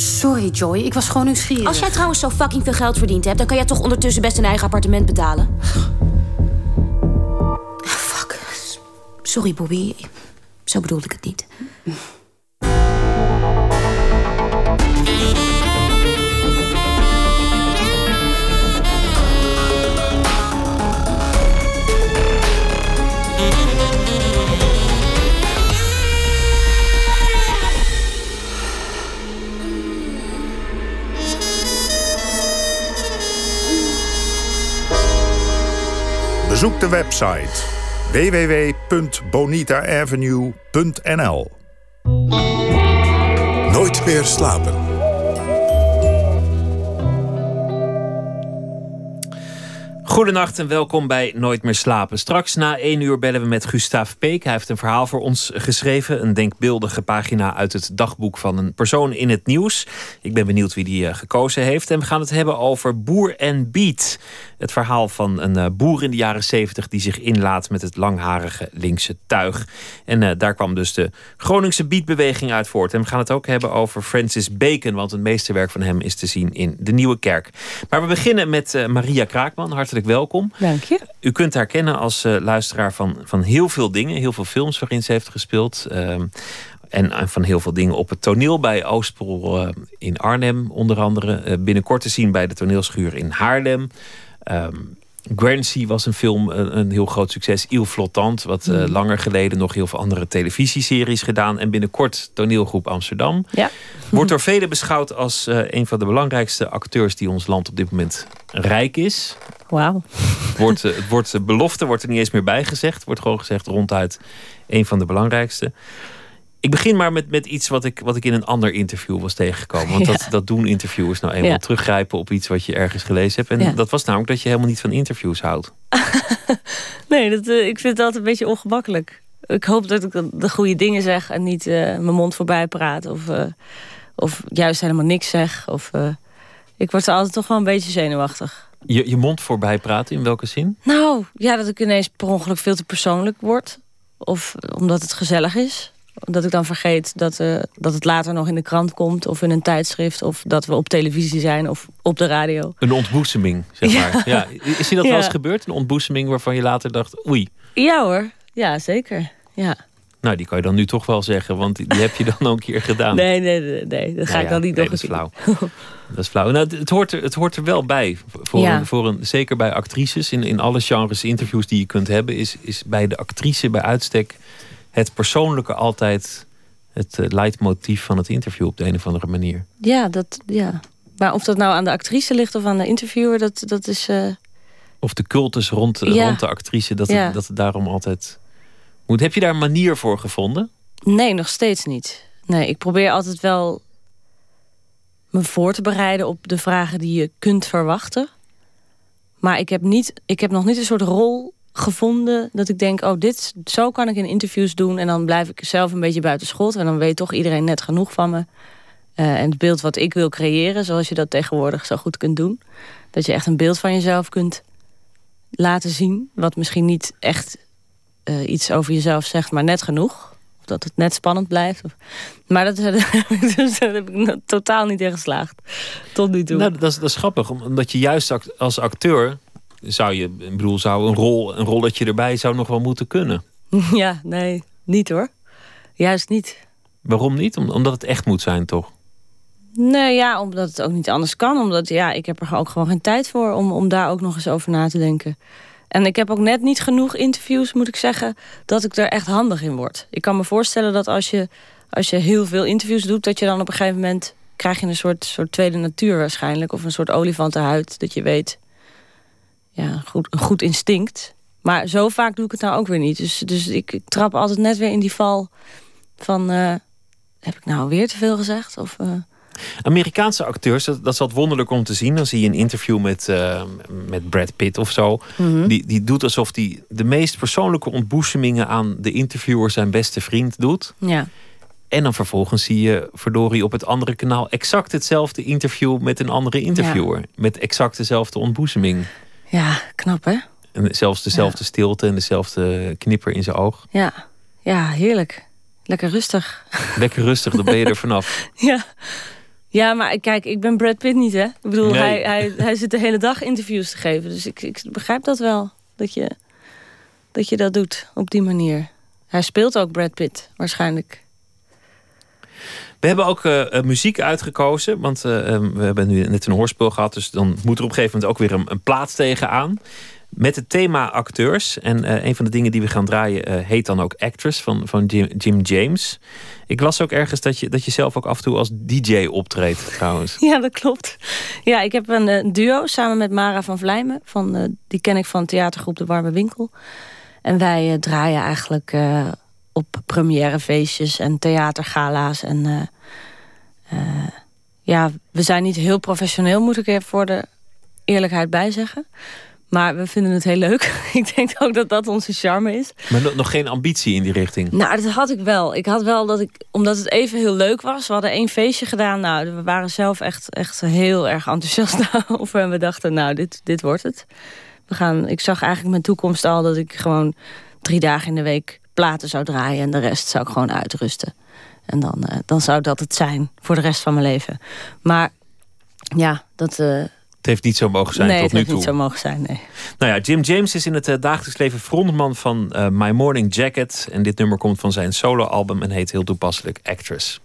Sorry, Joy. Ik was gewoon nieuwsgierig. Als jij trouwens zo fucking veel geld verdiend hebt... dan kan jij toch ondertussen best een eigen appartement betalen? Oh, fuck. Sorry, Bobby. Zo bedoelde ik het niet. Bezoek de website www.bonitaavenue.nl. Nooit meer slapen. Goedenacht en welkom bij Nooit meer slapen. Straks na 1 uur bellen we met Gustav Peek. Hij heeft een verhaal voor ons geschreven. Een denkbeeldige pagina uit het dagboek van een persoon in het nieuws. Ik ben benieuwd wie die gekozen heeft. En we gaan het hebben over Boer en Biet. Het verhaal van een boer in de jaren 70 die zich inlaat met het langharige linkse tuig. En daar kwam dus de Groningse Bietbeweging uit voort. En we gaan het ook hebben over Francis Bacon, want het meesterwerk van hem is te zien in de Nieuwe Kerk. Maar we beginnen met Maria Kraakman. Hartelijk welkom. Dank je. U kunt haar kennen als luisteraar van heel veel dingen, heel veel films waarin ze heeft gespeeld. En van heel veel dingen op het toneel bij Oostpool in Arnhem onder andere. Binnenkort te zien bij de Toneelschuur in Haarlem. Guernsey was een film, een heel groot succes. Ile Flottante, wat langer geleden nog heel veel andere televisieseries gedaan. En binnenkort Toneelgroep Amsterdam. Ja. Wordt door velen beschouwd als een van de belangrijkste acteurs die ons land op dit moment rijk is. Wauw. Het woord belofte wordt er niet eens meer bij gezegd. Wordt gewoon gezegd ronduit een van de belangrijkste. Ik begin maar met iets wat ik in een ander interview was tegengekomen. Want dat doen interviewers nou eenmaal. Teruggrijpen op iets wat je ergens gelezen hebt. En dat was namelijk dat je helemaal niet van interviews houdt. Nee, ik vind het altijd een beetje ongemakkelijk. Ik hoop dat ik de goede dingen zeg en niet mijn mond voorbij praat. Of juist helemaal niks zeg. Ik word er altijd toch wel een beetje zenuwachtig. Je mond voorbij praten, in welke zin? Nou, ja, dat ik ineens per ongeluk veel te persoonlijk word. Of omdat het gezellig is. Dat ik dan vergeet dat het later nog in de krant komt. Of in een tijdschrift. Of dat we op televisie zijn. Of op de radio. Een ontboezeming, zeg maar. Ja. Is je dat wel eens gebeurd? Een ontboezeming waarvan je later dacht, oei. Ja hoor, ja zeker. Ja. Nou, die kan je dan nu toch wel zeggen. Want die heb je dan al een keer gedaan. Nee. Dat ga ik dan niet nog eens doen. Dat is flauw. Nou, het hoort er wel bij. Zeker bij actrices. In alle genres interviews die je kunt hebben. Is bij de actrice bij uitstek het persoonlijke altijd het leidmotief van het interview op de een of andere manier. Ja, maar of dat nou aan de actrice ligt of aan de interviewer, dat is... Of de cultus rond de actrice, dat het daarom altijd moet. Heb je daar een manier voor gevonden? Nee, nog steeds niet. Nee, ik probeer altijd wel me voor te bereiden op de vragen die je kunt verwachten. Maar ik heb nog niet een soort rol gevonden dat ik denk, zo kan ik in interviews doen. En dan blijf ik zelf een beetje buiten schot. En dan weet toch iedereen net genoeg van me. En het beeld wat ik wil creëren, zoals je dat tegenwoordig zo goed kunt doen. Dat je echt een beeld van jezelf kunt laten zien. Wat misschien niet echt iets over jezelf zegt, maar net genoeg. Of dat het net spannend blijft. Maar daar heb ik totaal niet in geslaagd. Tot nu toe. Nou, dat is grappig, omdat je juist als acteur zou een rolletje erbij zou nog wel moeten kunnen. Ja, nee, niet hoor. Juist niet. Waarom niet? Omdat het echt moet zijn, toch? Nee, ja, omdat het ook niet anders kan. Omdat, ik heb er ook gewoon geen tijd voor om daar ook nog eens over na te denken. En ik heb ook net niet genoeg interviews, moet ik zeggen, dat ik er echt handig in word. Ik kan me voorstellen dat als je heel veel interviews doet, dat je dan op een gegeven moment krijg je een soort tweede natuur waarschijnlijk. Of een soort olifantenhuid, dat je weet... Ja, een goed instinct. Maar zo vaak doe ik het nou ook weer niet. Dus ik trap altijd net weer in die val van... heb ik nou weer te veel gezegd? Amerikaanse acteurs, dat is wat wonderlijk om te zien. Dan zie je een interview met Brad Pitt of zo. Mm-hmm. Die doet alsof hij de meest persoonlijke ontboezemingen aan de interviewer zijn beste vriend doet. Ja. En dan vervolgens zie je, verdorie, op het andere kanaal exact hetzelfde interview met een andere interviewer. Ja. Met exact dezelfde ontboezeming. Ja, knap hè? En zelfs dezelfde stilte en dezelfde knipper in zijn oog. Ja, heerlijk. Lekker rustig. Dan ben je er vanaf. Ja, Ja, maar kijk, ik ben Brad Pitt niet, hè? Ik bedoel, nee. hij zit de hele dag interviews te geven. Dus ik begrijp dat wel, dat je dat doet op die manier. Hij speelt ook Brad Pitt, waarschijnlijk. We hebben ook muziek uitgekozen, want we hebben nu net een hoorspel gehad. Dus dan moet er op een gegeven moment ook weer een plaat tegenaan. Met het thema acteurs. En een van de dingen die we gaan draaien heet dan ook Actress van Jim James. Ik las ook ergens dat je zelf ook af en toe als DJ optreedt trouwens. Ja, dat klopt. Ja, ik heb een duo samen met Mara van Vlijmen. Die ken ik van theatergroep De Warme Winkel. En wij draaien eigenlijk op premièrefeestjes en theatergala's. En we zijn niet heel professioneel, moet ik er voor de eerlijkheid bij zeggen. Maar we vinden het heel leuk. Ik denk ook dat dat onze charme is. Maar nog geen ambitie in die richting? Nou, dat had ik wel. Ik had wel omdat het even heel leuk was. We hadden één feestje gedaan. Nou, we waren zelf echt heel erg enthousiast over. En we dachten, nou, dit wordt het. Ik zag eigenlijk mijn toekomst al dat ik gewoon 3 dagen in de week platen zou draaien. En de rest zou ik gewoon uitrusten. En dan zou dat het zijn voor de rest van mijn leven. Maar ja, dat... Het heeft niet zo mogen zijn tot nu toe. Nee, het heeft niet zo mogen zijn, nee. Nou ja, Jim James is in het dagelijks leven frontman van My Morning Jacket. En dit nummer komt van zijn soloalbum en heet heel toepasselijk Actress.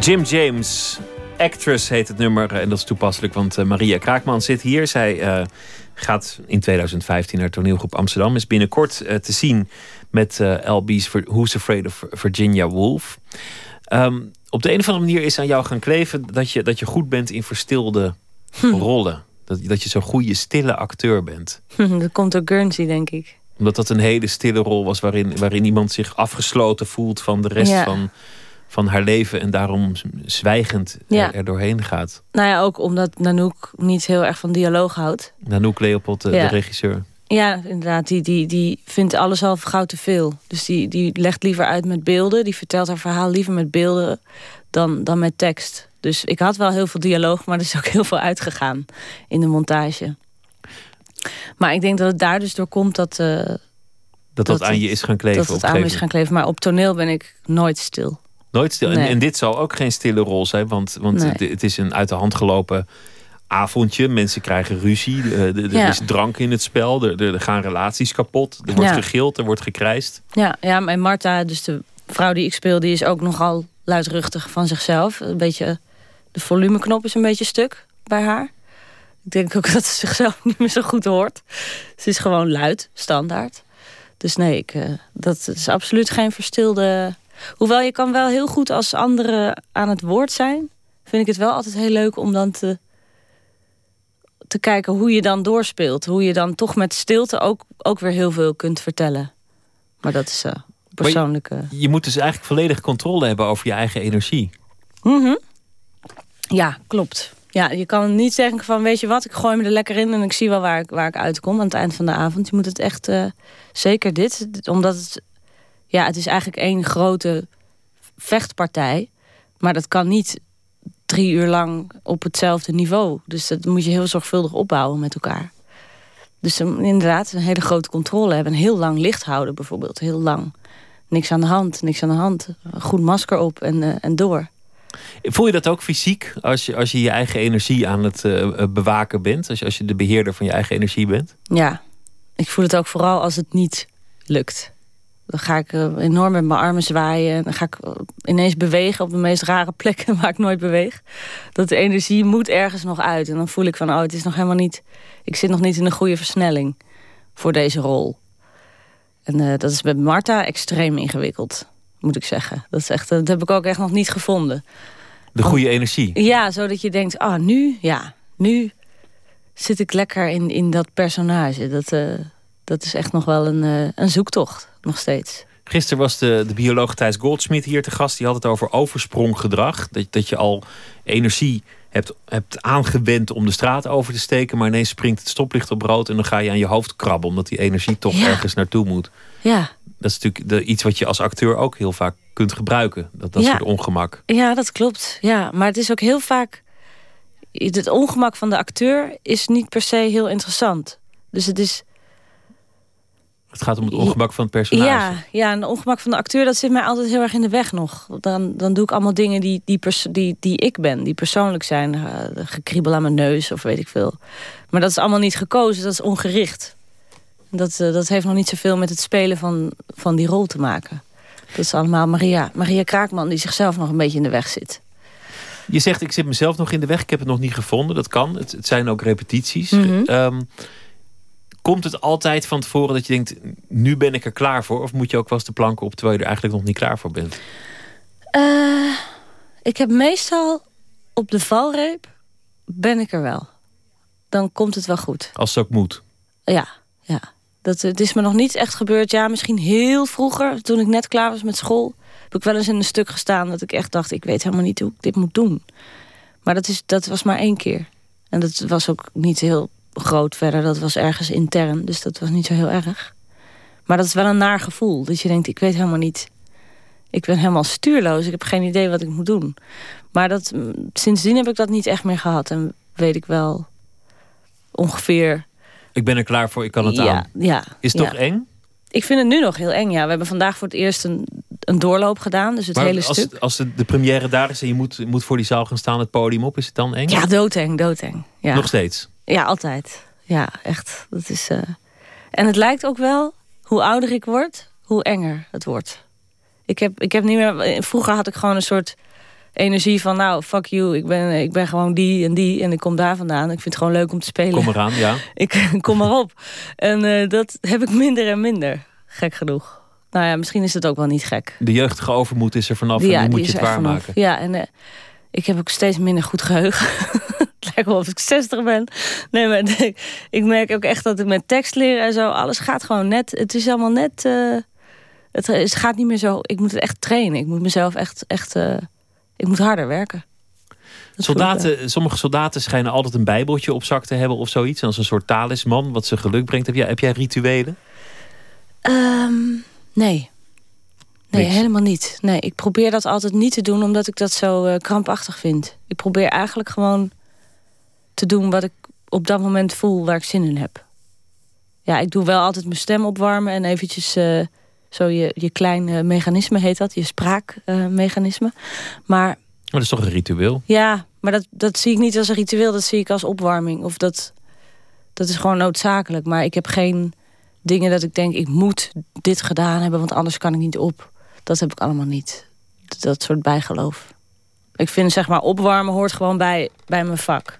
Jim James, Actress heet het nummer. En dat is toepasselijk, want Maria Kraakman zit hier. Zij gaat in 2015 naar Toneelgroep Amsterdam. Is binnenkort te zien met LB's Who's Afraid of Virginia Woolf. Op de een of andere manier is aan jou gaan kleven dat je goed bent in verstilde rollen. Dat je zo'n goede, stille acteur bent. Dat komt door Guernsey, denk ik. Omdat dat een hele stille rol was waarin iemand zich afgesloten voelt van de rest van haar leven en daarom zwijgend er doorheen gaat. Nou ja, ook omdat Nanook niet heel erg van dialoog houdt. Nanook Leopold, de regisseur. Ja, inderdaad. Die vindt alles al gauw te veel. Dus die legt liever uit met beelden. Die vertelt haar verhaal liever met beelden dan met tekst. Dus ik had wel heel veel dialoog, maar er is ook heel veel uitgegaan in de montage. Maar ik denk dat het daar dus door komt dat... Dat aan je is gaan kleven. Dat het aan me is gaan kleven. Maar op toneel ben ik nooit stil. Nooit stil. Nee. En dit zal ook geen stille rol zijn. Want nee. Het is een uit de hand gelopen avondje. Mensen krijgen ruzie. Er is drank in het spel. Er gaan relaties kapot. Er wordt gegild. Er wordt gekrijsd. Ja, en Marta, dus de vrouw die ik speel, die is ook nogal luidruchtig van zichzelf. Een beetje, de volumeknop is een beetje stuk bij haar. Ik denk ook dat ze zichzelf niet meer zo goed hoort. Ze is gewoon luid, standaard. Dus nee, dat is absoluut geen verstilde... Hoewel je kan wel heel goed als anderen aan het woord zijn... vind ik het wel altijd heel leuk om dan te kijken hoe je dan doorspeelt. Hoe je dan toch met stilte ook weer heel veel kunt vertellen. Maar dat is persoonlijke... Je moet dus eigenlijk volledig controle hebben over je eigen energie. Mm-hmm. Ja, klopt. Ja, je kan niet zeggen van, weet je wat, ik gooi me er lekker in... en ik zie wel waar ik uitkom aan het eind van de avond. Je moet het echt, zeker dit, omdat het... Ja, het is eigenlijk één grote vechtpartij. Maar dat kan niet 3 uur lang op hetzelfde niveau. Dus dat moet je heel zorgvuldig opbouwen met elkaar. Dus inderdaad, een hele grote controle hebben. En heel lang licht houden bijvoorbeeld, heel lang. Niks aan de hand. Een goed masker op en door. Voel je dat ook fysiek als je je eigen energie aan het bewaken bent? Als je de beheerder van je eigen energie bent? Ja, ik voel het ook vooral als het niet lukt. Dan ga ik enorm met mijn armen zwaaien. Dan ga ik ineens bewegen op de meest rare plekken waar ik nooit beweeg. Dat de energie moet ergens nog uit. En dan voel ik van, het is nog helemaal niet... Ik zit nog niet in de goede versnelling voor deze rol. En dat is met Marta extreem ingewikkeld, moet ik zeggen. Dat heb ik ook echt nog niet gevonden. De goede energie? Ja, zodat je denkt, nu zit ik lekker in dat personage. Dat is echt nog wel een zoektocht, nog steeds. Gisteren was de bioloog Thijs Goldsmith hier te gast. Die had het over overspronggedrag. Dat je al energie hebt aangewend om de straat over te steken... maar ineens springt het stoplicht op rood... en dan ga je aan je hoofd krabben... omdat die energie toch ergens naartoe moet. Ja. Dat is natuurlijk iets wat je als acteur ook heel vaak kunt gebruiken. Dat soort ongemak. Ja, dat klopt. Ja, maar het is ook heel vaak... Het ongemak van de acteur is niet per se heel interessant. Dus het is... Het gaat om het ongemak van het personage. Ja, en het ongemak van de acteur, dat zit mij altijd heel erg in de weg nog. Dan doe ik allemaal dingen die ik ben, die persoonlijk zijn. Gekriebel aan mijn neus of weet ik veel. Maar dat is allemaal niet gekozen, dat is ongericht. Dat heeft nog niet zoveel met het spelen van die rol te maken. Dat is allemaal Maria Kraakman die zichzelf nog een beetje in de weg zit. Je zegt, ik zit mezelf nog in de weg, ik heb het nog niet gevonden. Dat kan, het zijn ook repetities. Mm-hmm. Komt het altijd van tevoren dat je denkt, nu ben ik er klaar voor? Of moet je ook wel eens de planken op terwijl je er eigenlijk nog niet klaar voor bent? Ik heb meestal op de valreep, ben ik er wel. Dan komt het wel goed. Als het ook moet? Ja. Het is me nog niet echt gebeurd. Ja, misschien heel vroeger, toen ik net klaar was met school... heb ik wel eens in een stuk gestaan dat ik echt dacht... ik weet helemaal niet hoe ik dit moet doen. Maar dat was maar 1 keer. En dat was ook niet heel... groot verder, dat was ergens intern. Dus dat was niet zo heel erg. Maar dat is wel een naar gevoel. Dat je denkt, ik weet helemaal niet... Ik ben helemaal stuurloos. Ik heb geen idee wat ik moet doen. Maar sindsdien heb ik dat niet echt meer gehad. En weet ik wel ongeveer... Ik ben er klaar voor, ik kan het aan. Ja, is het toch eng? Ik vind het nu nog heel eng, ja. We hebben vandaag voor het eerst een doorloop gedaan. Dus het maar hele stuk. Als de première daar is en je moet voor die zaal gaan staan... het podium op, is het dan eng? Ja, doodeng. Ja. Nog steeds? Ja, altijd. Ja, echt. Dat is, En het lijkt ook wel, hoe ouder ik word, hoe enger het wordt. Ik heb niet meer... Vroeger had ik gewoon een soort energie van, nou, fuck you, ik ben gewoon die en ik kom daar vandaan. Ik vind het gewoon leuk om te spelen. Kom eraan, ja. Ik kom erop. En dat heb ik minder en minder, gek genoeg. Nou ja, misschien is het ook wel niet gek. De jeugdige overmoed is er vanaf en hoe moet je het waarmaken. Ja, en ik heb ook steeds minder goed geheugen. Het lijkt wel of ik 60 ben. Nee, maar ik merk ook echt dat ik met tekst leren en zo, alles gaat gewoon net. Het is allemaal net. Het gaat niet meer zo. Ik moet het echt trainen. Ik moet mezelf echt ik moet harder werken. Sommige soldaten schijnen altijd een bijbeltje op zak te hebben of zoiets. Als een soort talisman wat ze geluk brengt. Heb jij rituelen? Nee, helemaal niet. Nee, ik probeer dat altijd niet te doen omdat ik dat zo krampachtig vind. Ik probeer eigenlijk gewoon te doen wat ik op dat moment voel, waar ik zin in heb. Ja, ik doe wel altijd mijn stem opwarmen en eventjes zo je klein mechanisme heet dat, je spraakmechanisme. Maar dat is toch een ritueel? Ja, maar dat zie ik niet als een ritueel, dat zie ik als opwarming. Of dat is gewoon noodzakelijk, maar ik heb geen dingen dat ik denk, ik moet dit gedaan hebben, want anders kan ik niet op. Dat heb ik allemaal niet. Dat soort bijgeloof. Ik vind, zeg maar, opwarmen hoort gewoon bij mijn vak.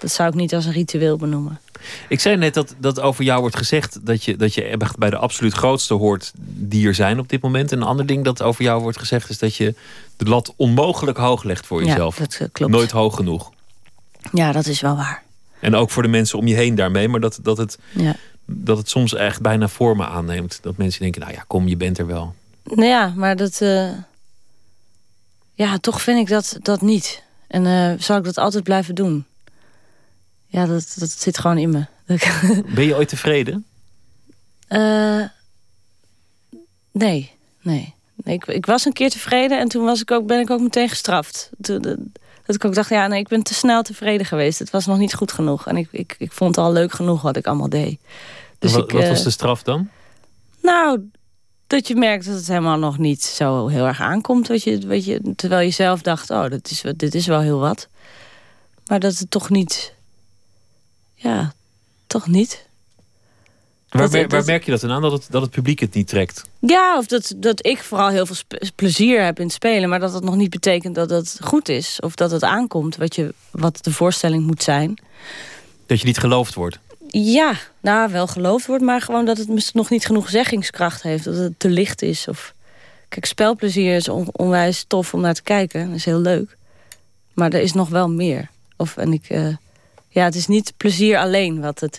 Dat zou ik niet als een ritueel benoemen. Ik zei net dat over jou wordt gezegd dat je bij de absoluut grootste hoort die er zijn op dit moment. En een ander ding dat over jou wordt gezegd is dat je de lat onmogelijk hoog legt voor jezelf. Ja, dat klopt. Nooit hoog genoeg. Ja, dat is wel waar. En ook voor de mensen om je heen daarmee, maar dat het soms echt bijna vormen aanneemt. Dat mensen denken, nou ja, kom, je bent er wel. Nou ja, maar dat... ja, toch vind ik dat niet. En zal ik dat altijd blijven doen? Ja, dat zit gewoon in me. Ben je ooit tevreden? Nee. Ik was een keer tevreden en toen ben ik ook meteen gestraft. Dat ik ook dacht, ja, nee, ik ben te snel tevreden geweest. Het was nog niet goed genoeg. En ik vond het al leuk genoeg wat ik allemaal deed. Dus wat was de straf dan? Nou, dat je merkt dat het helemaal nog niet zo heel erg aankomt. Wat je, terwijl je zelf dacht, oh, dit is wel heel wat. Maar dat het toch niet... Ja, toch niet. Waar merk je dat dan aan? Dat het publiek het niet trekt? Ja, of dat ik vooral heel veel plezier heb in het spelen. Maar dat nog niet betekent dat het goed is. Of dat het aankomt wat de voorstelling moet zijn. Dat je niet geloofd wordt? Ja, nou, wel geloofd wordt. Maar gewoon dat het nog niet genoeg zeggingskracht heeft. Dat het te licht is. Of... Kijk, spelplezier is onwijs tof om naar te kijken. Dat is heel leuk. Maar er is nog wel meer. Ja, het is niet plezier alleen wat het...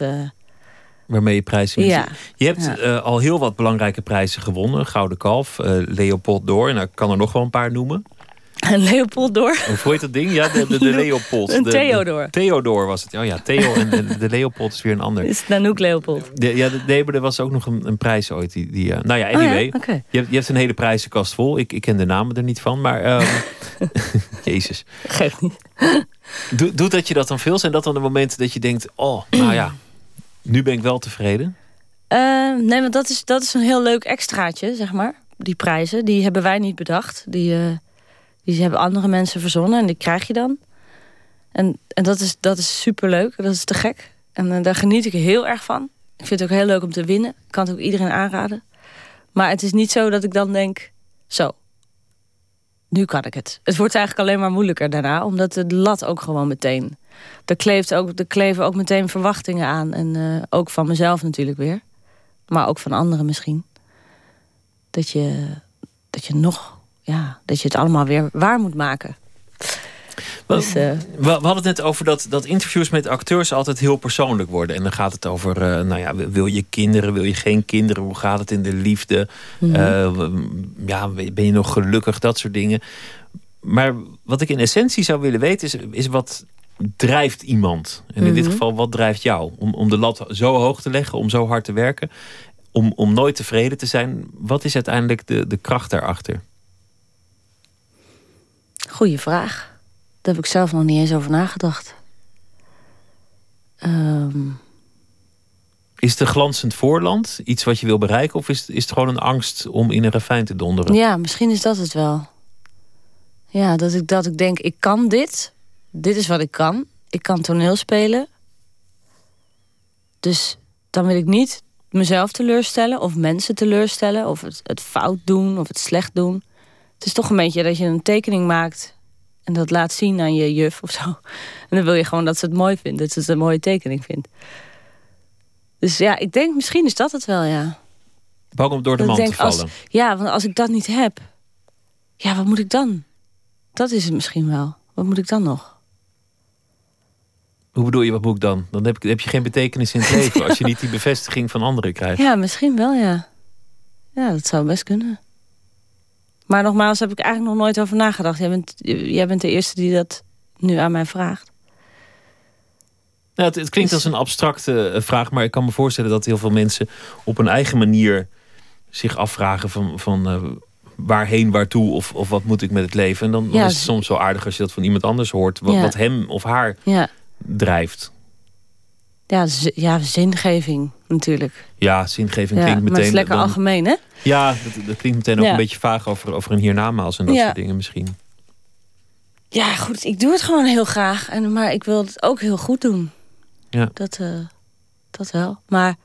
Waarmee je prijzen wint. Ja. Je hebt al heel wat belangrijke prijzen gewonnen. Gouden Kalf, Leopold Door. En nou, ik kan er nog wel een paar noemen. Leopold Door? Hoe heet dat ding? Ja, de Leopold. Een Theodor. Theodor was het. Oh ja, Theo en de Leopold is weer een ander. Is het Nanook Leopold? Maar er was ook nog een prijs ooit. Nou ja, anyway. Oh ja? Okay. Je hebt een hele prijzenkast vol. Ik ken de namen er niet van, maar... Jezus. Geeft niet. Doet dat je dat dan veel? Zijn dat dan de momenten dat je denkt... oh, nou ja, nu ben ik wel tevreden? Nee, want dat is een heel leuk extraatje, zeg maar. Die prijzen, die hebben wij niet bedacht. Die hebben andere mensen verzonnen en die krijg je dan. En dat is superleuk, dat is te gek. En daar geniet ik heel erg van. Ik vind het ook heel leuk om te winnen. Ik kan het ook iedereen aanraden. Maar het is niet zo dat ik dan denk... zo, nu kan ik het. Het wordt eigenlijk alleen maar moeilijker daarna. Omdat de lat ook gewoon meteen... Er kleven ook meteen verwachtingen aan. En ook van mezelf natuurlijk weer. Maar ook van anderen misschien. Dat je het allemaal weer waar moet maken. We hadden het net over dat interviews met acteurs altijd heel persoonlijk worden. En dan gaat het over, nou ja, wil je kinderen, wil je geen kinderen? Hoe gaat het in de liefde? Ja, ben je nog gelukkig? Dat soort dingen. Maar wat ik in essentie zou willen weten is wat drijft iemand? En in dit geval, wat drijft jou? Om de lat zo hoog te leggen, om zo hard te werken, om nooit tevreden te zijn. Wat is uiteindelijk de kracht daarachter? Goeie vraag. Daar heb ik zelf nog niet eens over nagedacht. Is het een glanzend voorland? Iets wat je wil bereiken? Of is het gewoon een angst om in een ravijn te donderen? Ja, misschien is dat het wel. Ja, dat ik denk, ik kan dit. Dit is wat ik kan. Ik kan toneel spelen. Dus dan wil ik niet mezelf teleurstellen. Of mensen teleurstellen. Of het fout doen. Of het slecht doen. Het is toch een beetje dat je een tekening maakt... En dat laat zien aan je juf of zo. En dan wil je gewoon dat ze het mooi vindt. Dat ze het een mooie tekening vindt. Dus ja, ik denk misschien is dat het wel, ja. Bang om door de man te vallen. Ja, want als ik dat niet heb... Ja, wat moet ik dan? Dat is het misschien wel. Wat moet ik dan nog? Hoe bedoel je, wat moet ik dan? Dan heb je geen betekenis in het leven... ja. Als je niet die bevestiging van anderen krijgt. Ja, misschien wel, ja. Ja, dat zou best kunnen. Maar nogmaals, heb ik eigenlijk nog nooit over nagedacht. Jij bent de eerste die dat nu aan mij vraagt. Nou, het klinkt dus... als een abstracte vraag... maar ik kan me voorstellen dat heel veel mensen... op hun eigen manier zich afvragen van waarheen, waartoe of wat moet ik met het leven. En dan is het soms wel aardig als je dat van iemand anders hoort... wat hem of haar drijft. Ja, zingeving natuurlijk. Ja, zingeving klinkt meteen... Maar het is lekker dan, algemeen, hè? Ja, dat klinkt meteen ook een beetje vaag over een hiernamaals en dat soort dingen misschien. Ja, goed, ik doe het gewoon heel graag. Maar ik wil het ook heel goed doen. Ja. Dat wel. Maar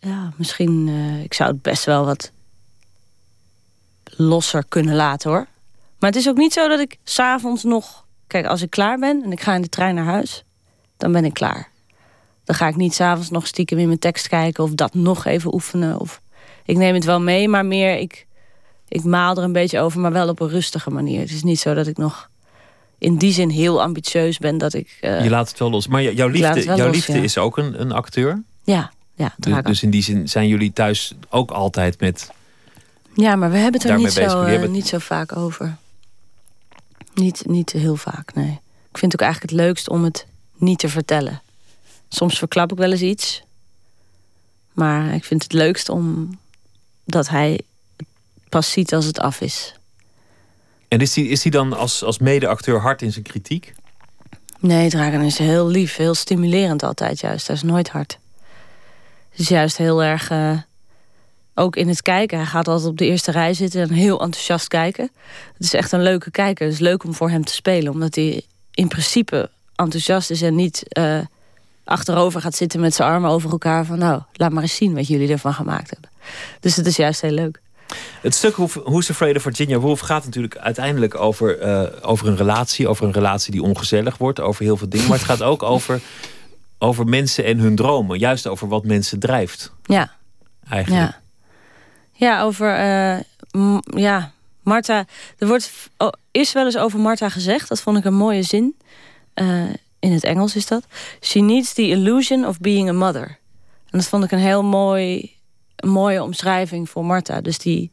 ja, misschien... ik zou het best wel wat losser kunnen laten, hoor. Maar het is ook niet zo dat ik 's avonds nog... Kijk, als ik klaar ben en ik ga in de trein naar huis... dan ben ik klaar. Dan ga ik niet 's avonds nog stiekem in mijn tekst kijken... of dat nog even oefenen. Of... Ik neem het wel mee, maar meer... Ik maal er een beetje over, maar wel op een rustige manier. Het is niet zo dat ik nog in die zin heel ambitieus ben. Dat ik, je laat het wel los. Maar jouw liefde is ook een acteur? Ja. Dus in die zin zijn jullie thuis ook altijd met... Ja, maar we hebben het er niet zo vaak over. Niet heel vaak, nee. Ik vind het ook eigenlijk het leukst om het niet te vertellen. Soms verklap ik wel eens iets. Maar ik vind het leukst omdat hij... pas ziet als het af is. En is die dan als mede-acteur hard in zijn kritiek? Nee, Dragan is heel lief, heel stimulerend altijd juist. Hij is nooit hard. Het is juist heel erg... ook in het kijken. Hij gaat altijd op de eerste rij zitten en heel enthousiast kijken. Het is echt een leuke kijker. Het is leuk om voor hem te spelen. Omdat hij in principe enthousiast is en niet achterover gaat zitten... met zijn armen over elkaar van... nou, laat maar eens zien wat jullie ervan gemaakt hebben. Dus het is juist heel leuk. Het stuk Who's Afraid of Virginia Woolf gaat natuurlijk uiteindelijk over een relatie. Over een relatie die ongezellig wordt. Over heel veel dingen. Maar het gaat ook over mensen en hun dromen. Juist over wat mensen drijft. Ja. Eigenlijk. Ja over... Martha... Er is wel eens over Martha gezegd. Dat vond ik een mooie zin. In het Engels is dat. She needs the illusion of being a mother. En dat vond ik een heel mooi... Een mooie omschrijving voor Martha. Dus die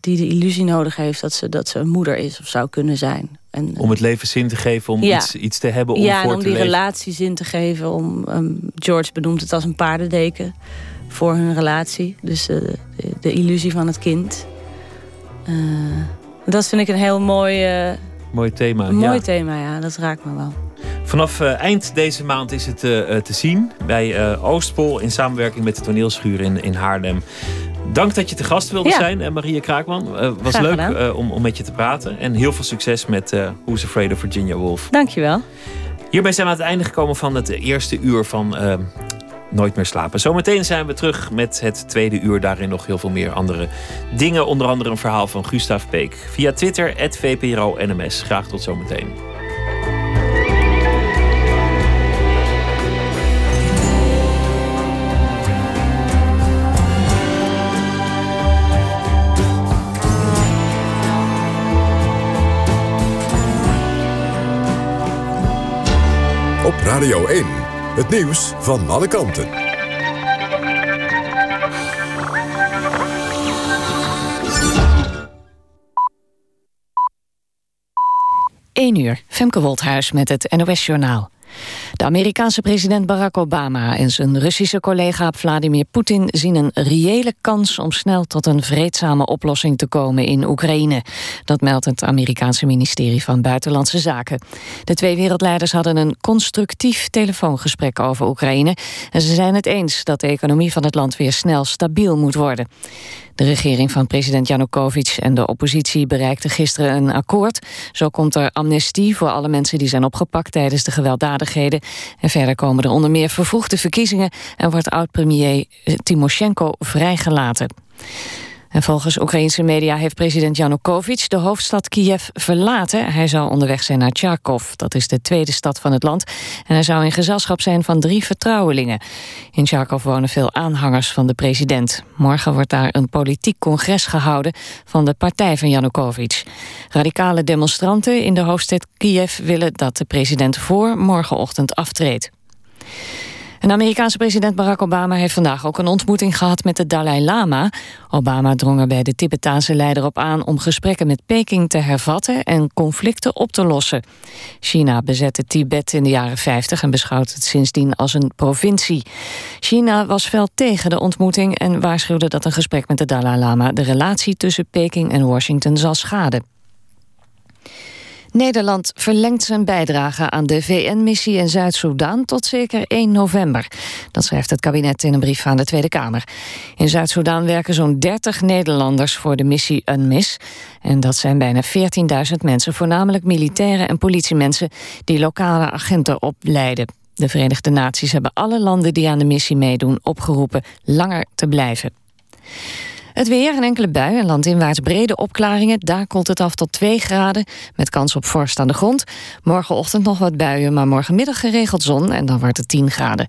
de illusie nodig heeft dat ze een moeder is of zou kunnen zijn. En, om het leven zin te geven, om iets te hebben om voor te leven. Ja, om die relatie zin te geven. George benoemt het als een paardendeken voor hun relatie. Dus de illusie van het kind. Dat vind ik een heel mooi thema. Mooi thema, ja. Dat raakt me wel. Vanaf eind deze maand is het te zien bij Oostpol... in samenwerking met de Toneelschuur in Haarlem. Dank dat je te gast wilde zijn, Maria Kraakman. Was leuk om met je te praten. En heel veel succes met Who's Afraid of Virginia Woolf. Dank je wel. Hierbij zijn we aan het einde gekomen van het eerste uur van Nooit meer slapen. Zometeen zijn we terug met het tweede uur. Daarin nog heel veel meer andere dingen. Onder andere een verhaal van Gustav Peek. Via Twitter, @VPRO NMS. Graag tot zometeen. Radio 1, het nieuws van alle kanten. 1 uur, Femke Wolthuis met het NOS-journaal. De Amerikaanse president Barack Obama en zijn Russische collega Vladimir Poetin zien een reële kans om snel tot een vreedzame oplossing te komen in Oekraïne. Dat meldt het Amerikaanse ministerie van Buitenlandse Zaken. De twee wereldleiders hadden een constructief telefoongesprek over Oekraïne en ze zijn het eens dat de economie van het land weer snel stabiel moet worden. De regering van president Janoekovytsj en de oppositie bereikten gisteren een akkoord. Zo komt er amnestie voor alle mensen die zijn opgepakt tijdens de gewelddadigheden. En verder komen er onder meer vervroegde verkiezingen en wordt oud-premier Timosjenko vrijgelaten. En volgens Oekraïense media heeft president Janoekovytsj de hoofdstad Kiev verlaten. Hij zou onderweg zijn naar Charkov, dat is de tweede stad van het land. En hij zou in gezelschap zijn van 3 vertrouwelingen. In Charkov wonen veel aanhangers van de president. Morgen wordt daar een politiek congres gehouden van de partij van Janoekovytsj. Radicale demonstranten in de hoofdstad Kiev willen dat de president voor morgenochtend aftreedt. En de Amerikaanse president Barack Obama heeft vandaag ook een ontmoeting gehad met de Dalai Lama. Obama drong er bij de Tibetaanse leider op aan om gesprekken met Peking te hervatten en conflicten op te lossen. China bezette Tibet in de jaren 50 en beschouwt het sindsdien als een provincie. China was fel tegen de ontmoeting en waarschuwde dat een gesprek met de Dalai Lama de relatie tussen Peking en Washington zal schaden. Nederland verlengt zijn bijdrage aan de VN-missie in Zuid-Soedan tot zeker 1 november. Dat schrijft het kabinet in een brief aan de Tweede Kamer. In Zuid-Soedan werken zo'n 30 Nederlanders voor de missie UNMIS. En dat zijn bijna 14.000 mensen, voornamelijk militairen en politiemensen die lokale agenten opleiden. De Verenigde Naties hebben alle landen die aan de missie meedoen opgeroepen langer te blijven. Het weer, een enkele bui en landinwaarts brede opklaringen. Daar koelt het af tot 2 graden, met kans op vorst aan de grond. Morgenochtend nog wat buien, maar morgenmiddag geregeld zon en dan wordt het 10 graden.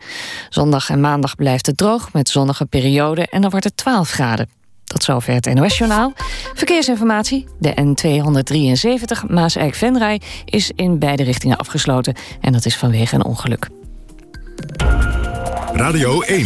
Zondag en maandag blijft het droog, met zonnige perioden en dan wordt het 12 graden. Tot zover het NOS-journaal. Verkeersinformatie, de N273 Maas-Eijk-Venray is in beide richtingen afgesloten. En dat is vanwege een ongeluk. Radio 1.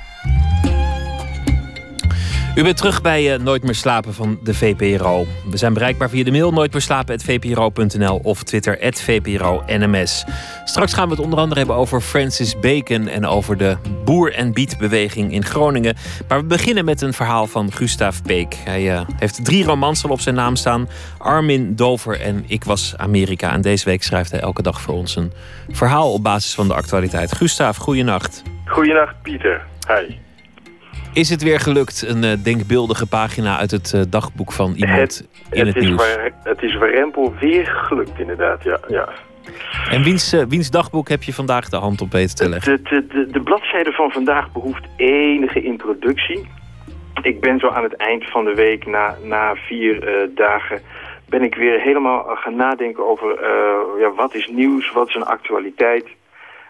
U bent terug bij Nooit meer slapen van de VPRO. We zijn bereikbaar via de mail nooitmeerslapen@vpro.nl of Twitter @vpro-nms. Straks gaan we het onder andere hebben over Francis Bacon en over de boer- en bietbeweging in Groningen. Maar we beginnen met een verhaal van Gustav Peek. Hij heeft 3 romans al op zijn naam staan. Armin, Dover en Ik was Amerika. En deze week schrijft hij elke dag voor ons een verhaal op basis van de actualiteit. Gustav, goeienacht. Goeienacht, Pieter. Hi. Is het weer gelukt, een denkbeeldige pagina uit het dagboek van iemand in het nieuws? Het is warempel weer gelukt, inderdaad, ja. En wiens dagboek heb je vandaag de hand op weten te leggen? De bladzijde van vandaag behoeft enige introductie. Ik ben zo aan het eind van de week, na 4 dagen, ben ik weer helemaal gaan nadenken over wat is nieuws, wat is een actualiteit.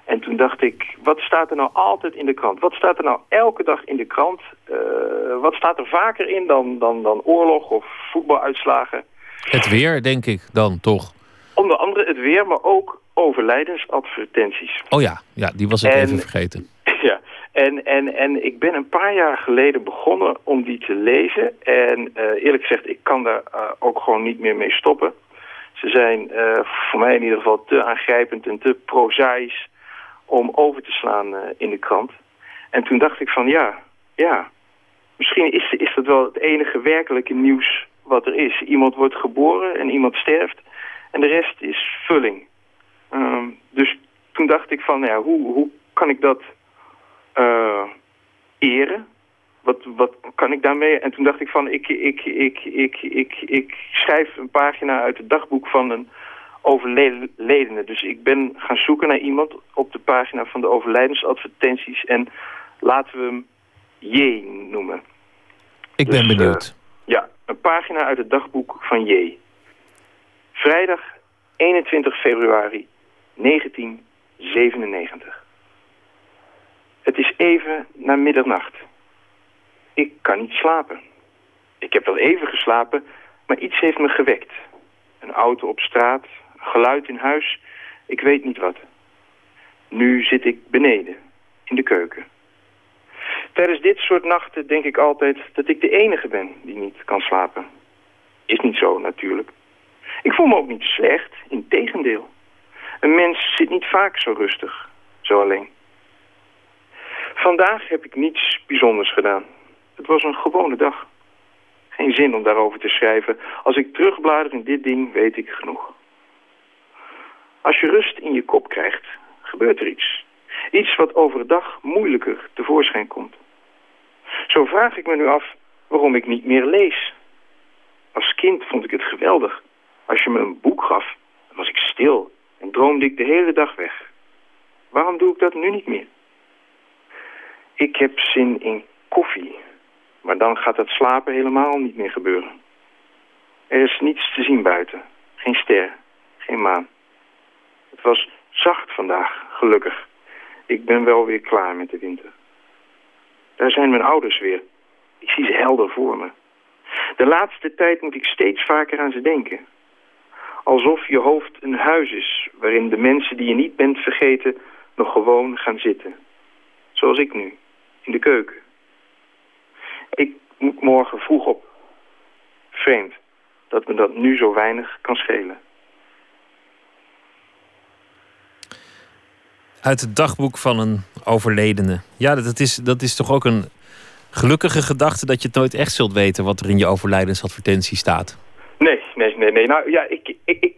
En toen dacht ik, wat staat er nou altijd in de krant? Wat staat er nou elke dag in de krant? Wat staat er vaker in dan oorlog of voetbaluitslagen? Het weer, denk ik dan, toch? Onder andere het weer, maar ook overlijdensadvertenties. Oh ja, die was ik even vergeten. Ja, en ik ben een paar jaar geleden begonnen om die te lezen. En eerlijk gezegd, ik kan daar ook gewoon niet meer mee stoppen. Ze zijn voor mij in ieder geval te aangrijpend en te prozaïs om over te slaan in de krant. En toen dacht ik van ja, misschien is dat wel het enige werkelijke nieuws wat er is. Iemand wordt geboren en iemand sterft en de rest is vulling. Dus toen dacht ik van, hoe kan ik dat eren? Wat kan ik daarmee? En toen dacht ik van, ik schrijf een pagina uit het dagboek van een overledene. Dus ik ben gaan zoeken naar iemand op de pagina van de overlijdensadvertenties. En laten we hem J noemen. Ik ben benieuwd. Een pagina uit het dagboek van J. Vrijdag 21 februari 1997. Het is even na middernacht. Ik kan niet slapen. Ik heb wel even geslapen, maar iets heeft me gewekt. Een auto op straat, geluid in huis, ik weet niet wat. Nu zit ik beneden, in de keuken. Tijdens dit soort nachten denk ik altijd dat ik de enige ben die niet kan slapen. Is niet zo, natuurlijk. Ik voel me ook niet slecht, integendeel. Een mens zit niet vaak zo rustig, zo alleen. Vandaag heb ik niets bijzonders gedaan. Het was een gewone dag. Geen zin om daarover te schrijven. Als ik terugblader in dit ding, weet ik genoeg. Als je rust in je kop krijgt, gebeurt er iets. Iets wat overdag moeilijker tevoorschijn komt. Zo vraag ik me nu af waarom ik niet meer lees. Als kind vond ik het geweldig. Als je me een boek gaf, dan was ik stil en droomde ik de hele dag weg. Waarom doe ik dat nu niet meer? Ik heb zin in koffie, maar dan gaat het slapen helemaal niet meer gebeuren. Er is niets te zien buiten. Geen ster, geen maan. Het was zacht vandaag, gelukkig. Ik ben wel weer klaar met de winter. Daar zijn mijn ouders weer. Ik zie ze helder voor me. De laatste tijd moet ik steeds vaker aan ze denken. Alsof je hoofd een huis is waarin de mensen die je niet bent vergeten nog gewoon gaan zitten. Zoals ik nu, in de keuken. Ik moet morgen vroeg op. Vreemd dat me dat nu zo weinig kan schelen. Uit het dagboek van een overledene. Ja, dat is toch ook een gelukkige gedachte dat je het nooit echt zult weten wat er in je overlijdensadvertentie staat. Nee. Nou ja,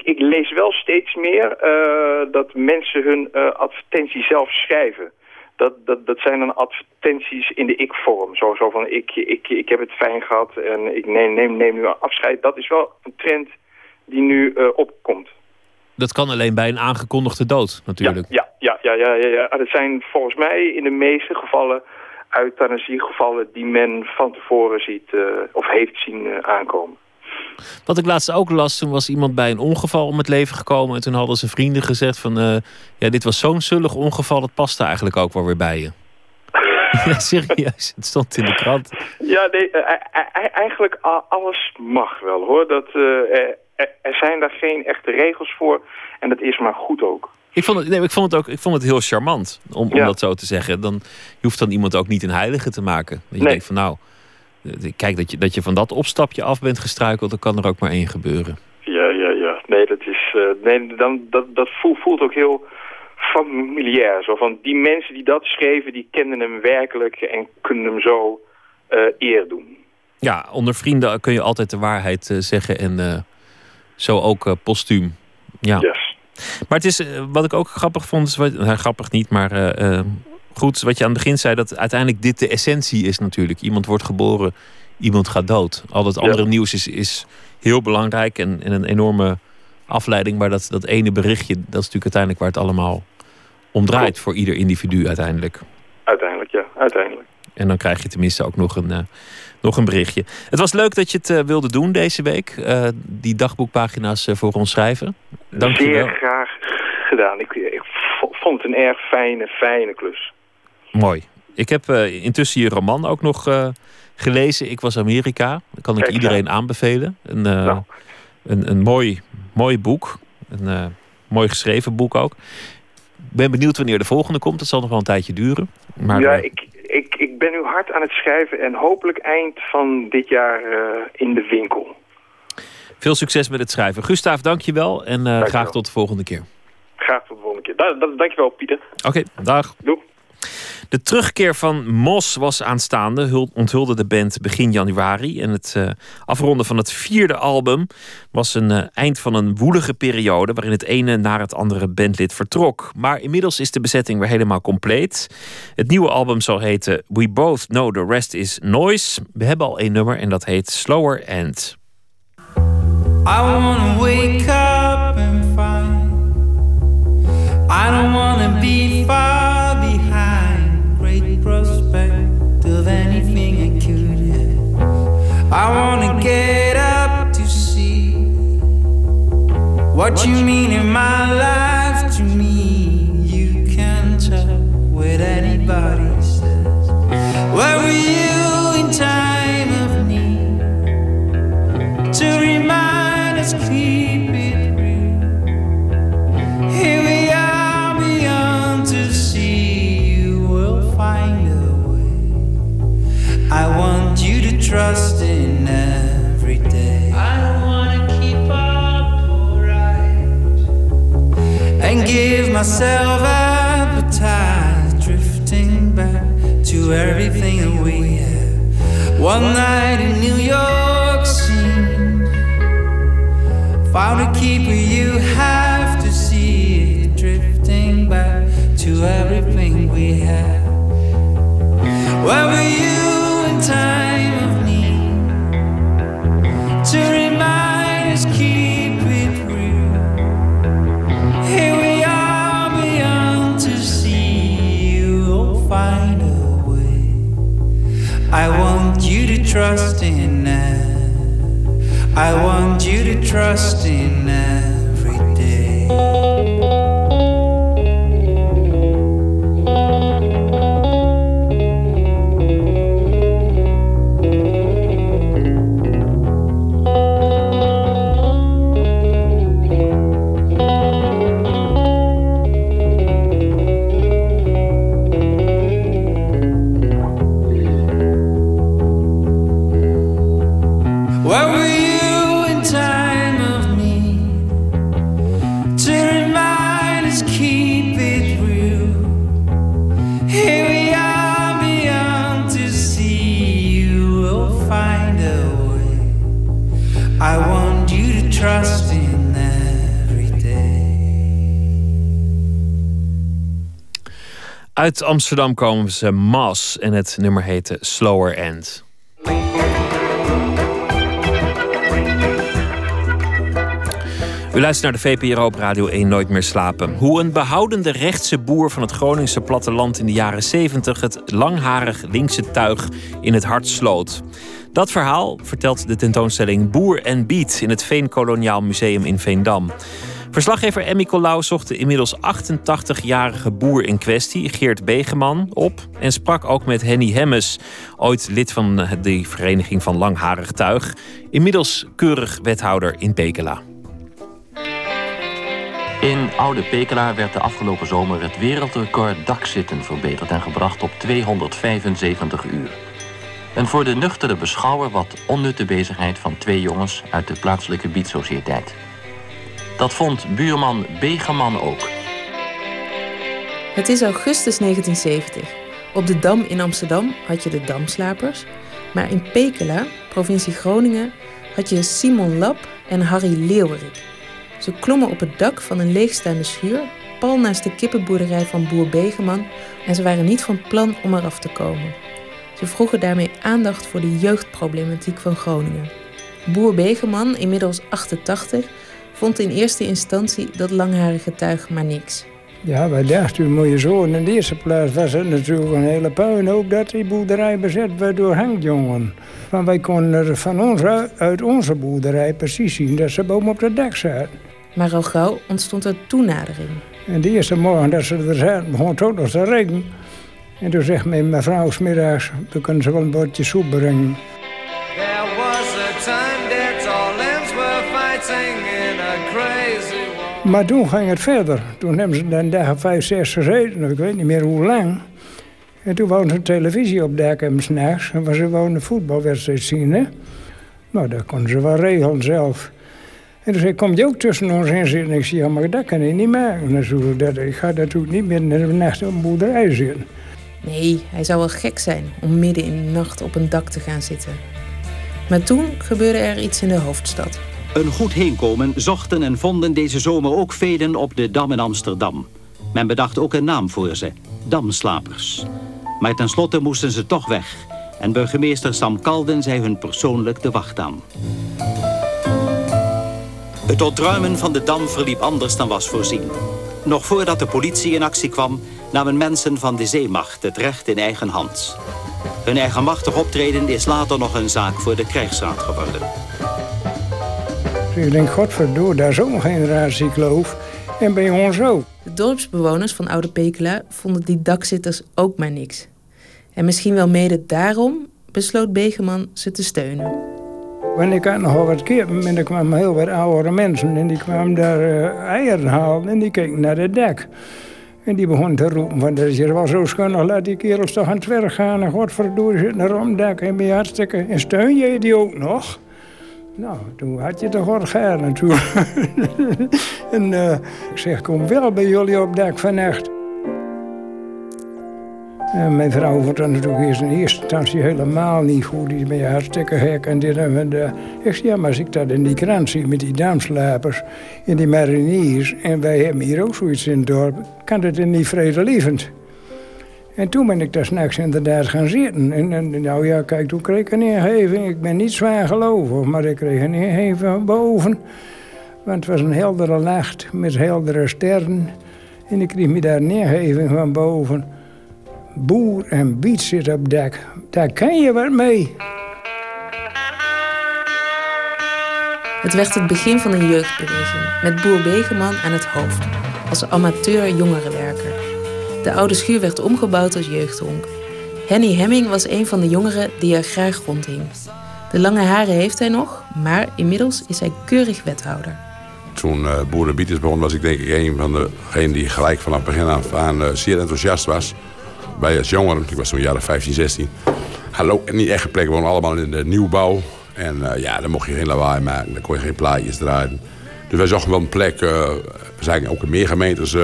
ik lees wel steeds meer dat mensen hun advertentie zelf schrijven. Dat zijn dan advertenties in de ik-vorm. Zo van ik heb het fijn gehad en ik neem nu afscheid. Dat is wel een trend die nu opkomt. Dat kan alleen bij een aangekondigde dood natuurlijk. Ja. Dat zijn volgens mij in de meeste gevallen euthanasiegevallen die men van tevoren ziet of heeft zien aankomen. Wat ik laatst ook las, toen was iemand bij een ongeval om het leven gekomen. En toen hadden zijn vrienden gezegd van... dit was zo'n zullig ongeval, dat paste eigenlijk ook wel weer bij je. Ja, serieus, het stond in de krant. Ja, nee, eigenlijk alles mag wel, hoor. Er zijn daar geen echte regels voor. En dat is maar goed ook. Ik vond het heel charmant, om dat zo te zeggen. Je hoeft dan iemand ook niet een heilige te maken. Dat je denkt van nou... Kijk, dat je van dat opstapje af bent gestruikeld, dan kan er ook maar één gebeuren. Ja. Nee, dat is... dat voelt ook heel familiair. Zo van die mensen die dat schreven, die kenden hem werkelijk en kunnen hem zo eer doen. Ja, onder vrienden kun je altijd de waarheid zeggen en zo ook postuum. Ja. Yes. Maar het is, wat ik ook grappig vond, is grappig niet, maar... Goed, wat je aan het begin zei, dat uiteindelijk dit de essentie is natuurlijk. Iemand wordt geboren, iemand gaat dood. Al dat andere nieuws is heel belangrijk en een enorme afleiding. Maar dat ene berichtje, dat is natuurlijk uiteindelijk waar het allemaal om draait voor ieder individu uiteindelijk. Uiteindelijk. En dan krijg je tenminste ook nog een berichtje. Het was leuk dat je het wilde doen deze week. Die dagboekpagina's voor ons schrijven. Dank je wel. Zeer graag gedaan. Ik vond het een erg fijne klus. Mooi. Ik heb intussen je roman ook nog gelezen. Ik was Amerika. Dat kan ik iedereen aanbevelen. Een mooi boek. Een mooi geschreven boek ook. Ik ben benieuwd wanneer de volgende komt. Dat zal nog wel een tijdje duren. Maar, ik ben nu hard aan het schrijven. En hopelijk eind van dit jaar in de winkel. Veel succes met het schrijven. Gustav, dank je wel. En graag tot de volgende keer. Graag tot de volgende keer. Dankjewel, Pieter. Oké, dag. Doei. De terugkeer van Mos was aanstaande, onthulde de band begin januari. En het afronden van het vierde album was een eind van een woelige periode... waarin het ene naar het andere bandlid vertrok. Maar inmiddels is de bezetting weer helemaal compleet. Het nieuwe album zal heten We Both Know The Rest Is Noise. We hebben al 1 nummer en dat heet Slower End. I wanna wake up and find I don't wanna be far behind. Great prospect of anything I could have. I wanna get up to see what you mean in my life to me. You can't tell what anybody says. Where were you in time of need to remind us keep it real? Here we are to see you will find a way. I want you to trust in every day. I don't wanna keep up alright and give myself appetite, drifting back to everything that we have. One night in New York scene, found a keeper you have to see, drifting back to everything we had. Where were you in time of need? To I want you to trust in every day. Uit Amsterdam komen ze, Mas, en het nummer heette Slower End. U luistert naar de VPRO op Radio 1 Nooit meer slapen. Hoe een behoudende rechtse boer van het Groningse platteland in de jaren 70... het langharig linkse tuig in het hart sloot. Dat verhaal vertelt de tentoonstelling Boer en Beat in het Veenkoloniaal Museum in Veendam. Verslaggever Emmy Colau zocht de inmiddels 88-jarige boer in kwestie, Geert Begeman, op en sprak ook met Henny Hemmes, ooit lid van de Vereniging van Langharig Tuig, inmiddels keurig wethouder in Pekela. In Oude Pekela werd de afgelopen zomer het wereldrecord dakzitten verbeterd en gebracht op 275 uur. Een voor de nuchtere beschouwer wat onnutte bezigheid van twee jongens uit de plaatselijke bietsociëteit. Dat vond buurman Begeman ook. Het is augustus 1970. Op de Dam in Amsterdam had je de Damslapers. Maar in Pekela, provincie Groningen, had je Simon Lap en Harry Leeuwerik. Ze klommen op het dak van een leegstaande schuur, pal naast de kippenboerderij van boer Begeman, en ze waren niet van plan om eraf te komen. Ze vroegen daarmee aandacht voor de jeugdproblematiek van Groningen. Boer Begeman, inmiddels 88... vond in eerste instantie dat langharige tuig maar niks. Ja, wij dachten, moet je zo. In de eerste plaats was het natuurlijk een hele puinhoop dat die boerderij bezet werd door Henk-jongen. Want wij konden er van ons uit onze boerderij precies zien dat ze boven op de dak zaten. Maar al gauw ontstond er toenadering. En de eerste morgen dat ze er zaten, begon het ook nog te regenen. En toen zegt mijn mevrouw 's middags, we kunnen ze wel een bordje soep brengen. Maar toen ging het verder. Toen hebben ze een dag of 5, 6 gezeten, ik weet niet meer hoe lang. En toen wouden ze televisie op dak en s'nachts. En ze wouden een voetbalwedstrijd zien, hè. Nou, dat konden ze wel regelen zelf. En toen zei ik, kom je ook tussen ons in zitten? En ik zei, ja, maar dat kan ik niet maken. Ik ga natuurlijk niet midden in de nacht op een boerderij zitten. Nee, hij zou wel gek zijn om midden in de nacht op een dak te gaan zitten. Maar toen gebeurde er iets in de hoofdstad. Een goed heenkomen zochten en vonden deze zomer ook velen op de Dam in Amsterdam. Men bedacht ook een naam voor ze, Damslapers. Maar tenslotte moesten ze toch weg. En burgemeester Sam Kalden zei hun persoonlijk de wacht aan. Het ontruimen van de Dam verliep anders dan was voorzien. Nog voordat de politie in actie kwam, namen mensen van de zeemacht het recht in eigen hand. Hun eigenmachtig optreden is later nog een zaak voor de krijgsraad geworden. Ik denk, godverdoor, daar is ook een generatiekloof. En bij ons ook. De dorpsbewoners van Oude Pekela vonden die dakzitters ook maar niks. En misschien wel mede daarom besloot Begeman ze te steunen. Want ik had nogal wat kippen en er kwamen heel wat oudere mensen. En die kwamen daar eieren halen en die keken naar het dak. En die begon te roepen, want dat is hier wel zo schunnig, laat die kerels toch aan het werk gaan. En godverdoor, zit naar om het dak en ben je hartstikke... En steun jij die ook nog? Nou, toen had je toch wat gaar natuurlijk. En ik zeg, kom wel bij jullie op dak vannacht. En mijn vrouw vond dat natuurlijk eerst in eerste instantie helemaal niet goed. Die is bij hartstikke gek en dit en dat. Ik zeg, ja, maar als ik dat in die krant zie met die Damslapers en die mariniers... en wij hebben hier ook zoiets in het dorp, kan dat in die vredelievend. En toen ben ik daar s'nachts inderdaad gaan zitten. En nou ja, kijk, toen kreeg ik een ingeving. Ik ben niet zwaar gelovig, maar ik kreeg een ingeving van boven. Want het was een heldere nacht met heldere sterren. En ik kreeg me daar een ingeving van boven. Boer en Biet zit op dak. Daar kan je wat mee. Het werd het begin van een jeugdbeweging, met Boer Begeman aan het hoofd, als amateur jongerenwerker. De oude schuur werd omgebouwd als jeugdhonk. Henny Hemmes was een van de jongeren die er graag rondhing. De lange haren heeft hij nog, maar inmiddels is hij keurig wethouder. Toen Boerenbieters begon, was ik denk ik een van degenen die gelijk vanaf begin af aan zeer enthousiast was. Bij als jongeren, ik was zo'n jaren 15, 16. Had ook niet echt een plek, we woonden allemaal in de nieuwbouw. En ja, dan mocht je geen lawaai maken, dan kon je geen plaatjes draaien. Dus wij zochten wel een plek, er zijn ook in meer gemeentes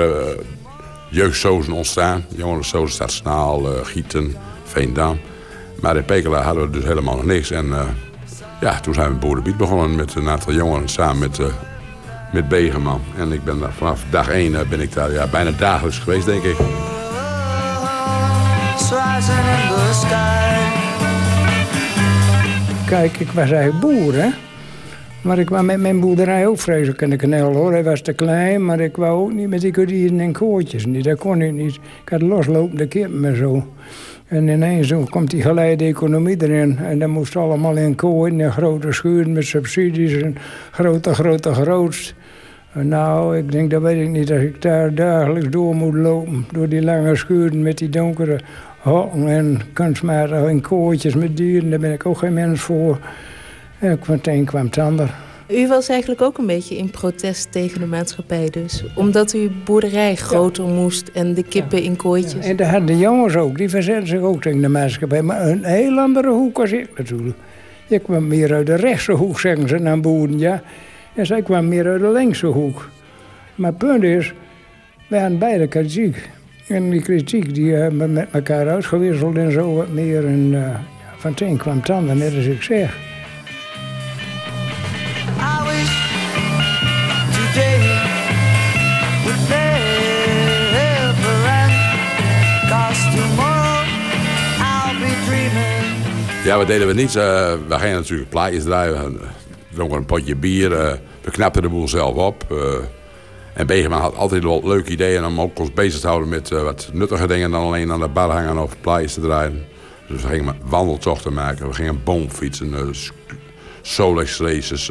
jeugdsozen ontstaan. Jongerensozen, Stadsnaal, Gieten, Veendam. Maar in Pekela hadden we dus helemaal nog niks. En ja, toen zijn we Boerenbiet begonnen met een aantal jongeren samen met Begeman. En ik ben daar, vanaf dag 1 ben ik daar bijna dagelijks geweest, denk ik. Kijk, ik was eigenlijk boer, hè. Maar ik was met mijn boerderij ook vreselijk in de knel, hoor. Hij was te klein, maar ik wou ook niet met die koerieren en koortjes niet. Dat kon ik niet. Ik had loslopende kippen en zo. En ineens komt die geleide economie erin. En dan moest allemaal in kooien en grote schuren met subsidies en grootst. En nou, ik denk, dat weet ik niet, als ik daar dagelijks door moet lopen. Door die lange schuren met die donkere hokken en kunstmatig en kooitjes met dieren. Daar ben ik ook geen mens voor. En meteen kwam het ander. U was eigenlijk ook een beetje in protest tegen de maatschappij dus. Omdat uw boerderij groter moest en de kippen in kooitjes. Ja. En dat hadden de jongens ook. Die verzetten zich ook tegen de maatschappij. Maar een heel andere hoek was ik natuurlijk. Ik kwam meer uit de rechtse hoek, zeggen ze, naar boeren, ja. En zij kwam meer uit de linkse hoek. Maar het punt is, wij hadden beide kritiek. En die kritiek die hebben we met elkaar uitgewisseld en zo wat meer. En van het een kwam het ander, net als ik zeg. Ja, wat deden we niet? We gingen natuurlijk plaatjes draaien. We dronken een potje bier. We knapten de boel zelf op. En Begeman had altijd wel leuke ideeën om ook ons bezig te houden met wat nuttige dingen dan alleen aan de bar hangen of plaatjes te draaien. Dus we gingen wandeltochten maken. We gingen boomfietsen, Solex races,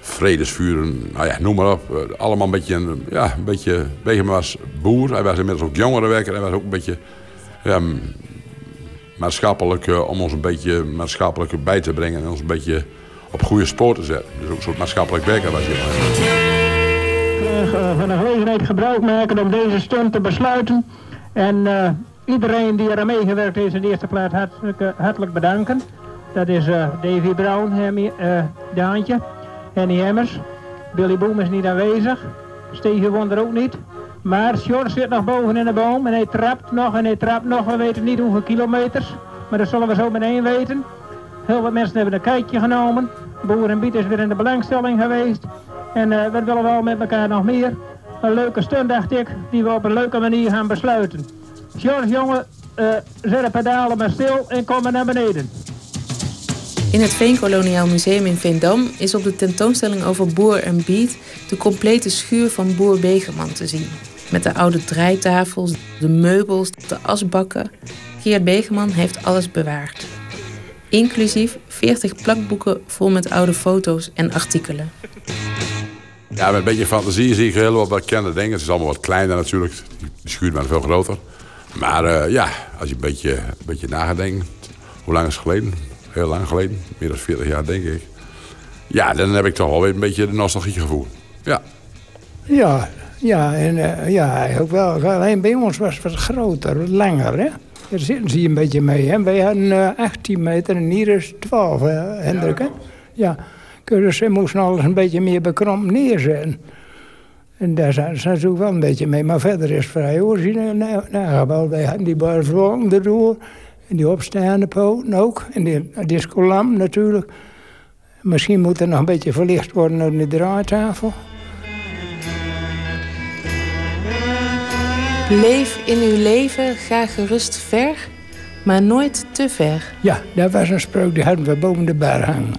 vredesvuren, nou ja, noem maar op. Allemaal een beetje, Begeman was boer. Hij was inmiddels ook jongerenwerker. Hij was ook een beetje... maatschappelijk, om ons een beetje maatschappelijk bij te brengen en ons een beetje op goede spoor te zetten. Dus ook een soort maatschappelijk werker was hij. Van de gelegenheid gebruik maken om deze stunt te besluiten. En iedereen die er meegewerkt heeft in de eerste plaats hartelijk bedanken. Dat is Davy Brown, Daantje, Henny Hemmes. Billy Boom is niet aanwezig. Stevie Wonder ook niet. Maar George zit nog boven in de boom en hij trapt nog en hij trapt nog. We weten niet hoeveel kilometers, maar dat zullen we zo meteen weten. Heel wat mensen hebben een kijkje genomen. Boerenbiet is weer in de belangstelling geweest. En wat willen we al met elkaar nog meer? Een leuke stunt, dacht ik, die we op een leuke manier gaan besluiten. George, jongen, zet de pedalen maar stil en kom maar naar beneden. In het Veenkoloniaal Museum in Veendam is op de tentoonstelling over boer en beat de complete schuur van Boer Begeman te zien. Met de oude draaitafels, de meubels, de asbakken. Geert Begeman heeft alles bewaard. Inclusief 40 plakboeken vol met oude foto's en artikelen. Ja, met een beetje fantasie zie ik heel wat bekende dingen. Het is allemaal wat kleiner natuurlijk. De schuur maar veel groter. Maar als je een beetje nadenkt. Hoe lang is het geleden? Heel lang geleden. Meer dan 40 jaar, denk ik. Ja, dan heb ik toch wel weer een beetje de nostalgiegevoel. Ja. Ja. Ja, en ook wel. Alleen bij ons was het wat groter, wat langer, hè. Daar zitten ze een beetje mee, hè. Wij hadden 18 meter en hier is 12, Hendrik, hè. Ja, dus ze moesten alles een beetje meer bekrompt neerzetten. En daar zaten ze natuurlijk wel een beetje mee, maar verder is het vrij origineel nagebouwd. Wij hadden die barvlokken erdoor en die opstaande poten ook. En die discolamp natuurlijk. Misschien moet er nog een beetje verlicht worden op de draaitafel. Leef in uw leven, ga gerust ver, maar nooit te ver. Ja, dat was een spreuk, die hadden we boven de bar hangen.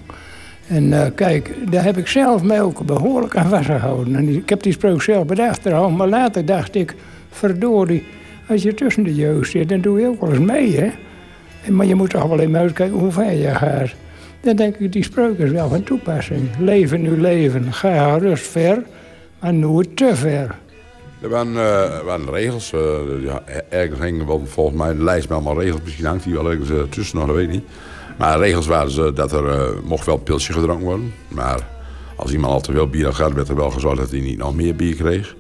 En kijk, daar heb ik zelf mij ook behoorlijk aan vastgehouden. En ik heb die spreuk zelf bedacht, maar later dacht ik, verdorie, als je tussen de jeugd zit, dan doe je ook wel eens mee, hè. Maar je moet toch wel even uitkijken hoe ver je gaat. Dan denk ik, die spreuk is wel van toepassing. Leven nu leven, ga rust ver, maar nooit te ver. Er waren regels. Ergens hingen wel volgens mij een lijst met allemaal regels. Misschien hangt die wel ergens tussen nog, dat weet ik niet. Maar regels waren ze dat er mocht wel pilsje gedronken worden. Maar als iemand al te veel bier had gehad, werd er wel gezorgd dat hij niet nog meer bier kreeg.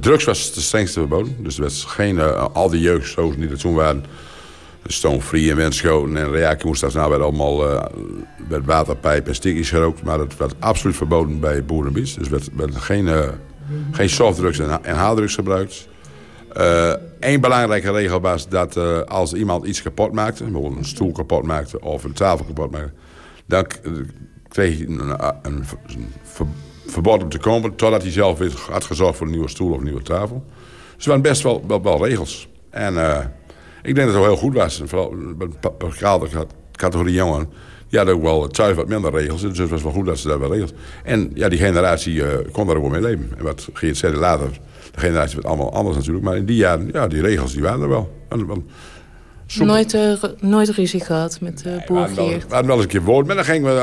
Drugs was de strengste verboden. Dus er werd geen, al die jeugdstoos die er toen waren... Stonefree en wenschoten en reakie moest dat nou werd allemaal met waterpijp en stikjes gerookt. Maar dat werd absoluut verboden bij boerenbies. Dus werd geen softdrugs en harddrugs gebruikt. Eén belangrijke regel was dat als iemand iets kapot maakte... bijvoorbeeld een stoel kapot maakte of een tafel kapot maakte... dan kreeg hij een verbod om te komen... totdat hij zelf weer had gezorgd voor een nieuwe stoel of een nieuwe tafel. Dus er waren best wel regels. En... ik denk dat het wel heel goed was. Vooral een bepaalde categorie jongeren. Die hadden ook wel thuis wat minder regels. Dus het was wel goed dat ze daar wel regels. En ja, die generatie kon daar ook wel mee leven. En wat Geert zei later, de generatie werd allemaal anders natuurlijk. Maar in die jaren, ja, die regels die waren er wel. Nooit ruzie gehad met boer Geert? We hadden wel eens een keer woord. Maar dan gingen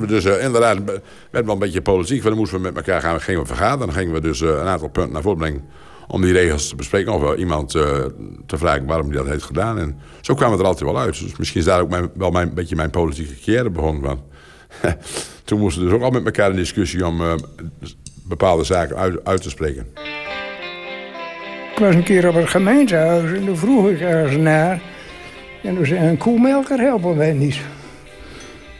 we, dus inderdaad, werd wel een beetje politiek. Want dan moesten we met elkaar gaan vergaderen. Dan gingen we dus een aantal punten naar voren brengen. Om die regels te bespreken of wel iemand te vragen waarom hij dat heeft gedaan. En zo kwam het er altijd wel uit. Dus misschien is daar ook een beetje mijn politieke carrière begonnen. Want toen moesten we dus ook al met elkaar in discussie om bepaalde zaken uit te spreken. Ik was een keer op het gemeentehuis en toen vroeg ik ergens naar. En toen zei een koemelker helpen wij niet.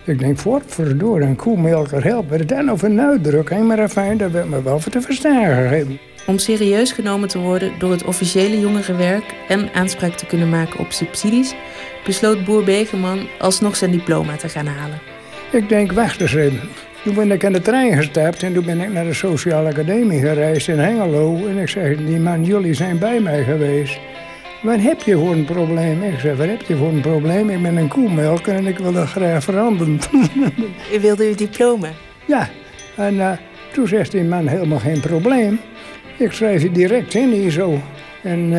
Ik denk, verdorie, een koemelker helpen. Dan of een uitdrukking, maar afijn, dat werd me wel voor te verstaan gegeven. Om serieus genomen te worden door het officiële jongerenwerk en aanspraak te kunnen maken op subsidies, besloot boer Begeman alsnog zijn diploma te gaan halen. Ik denk, wacht eens even. Toen ben ik aan de trein gestapt en toen ben ik naar de Sociale Academie gereisd in Hengelo. En ik zei, die man, jullie zijn bij mij geweest. Wat heb je voor een probleem? Ik zei, wat heb je voor een probleem? Ik ben een koemelker en ik wil dat graag veranderen. U wilde uw diploma? Ja. En toen zegt die man, helemaal geen probleem. Ik schrijf je direct in hier zo. En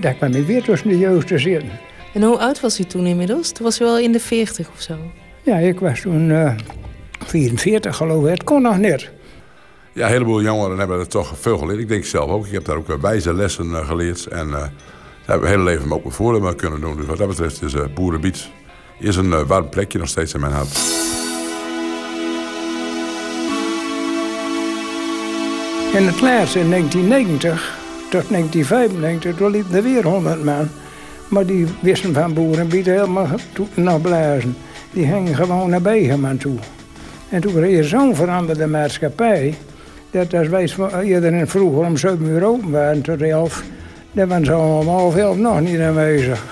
daar kwam ik weer tussen de jeugd te zitten. En hoe oud was u toen inmiddels? Toen was u wel in de 40 of zo? Ja, ik was toen 44 geloof ik. Het kon nog net. Ja, een heleboel jongeren hebben er toch veel geleerd. Ik denk zelf ook. Ik heb daar ook wijze lessen geleerd. En daar hebben we het hele leven ook een voordeel mee kunnen doen. Dus wat dat betreft is Boerenbiet is een warm plekje nog steeds in mijn hart. In het laatste, in 1990 tot 1995, toen liepen er weer 100 man. Maar die wisten van boerenbieten helemaal nog blazen. Die gingen gewoon naar Begeman toe. En toen kreeg je zo'n veranderde maatschappij... dat als wij iedereen vroeger om 7 uur open waren tot 11... dan waren ze om half 11 nog niet aanwezig.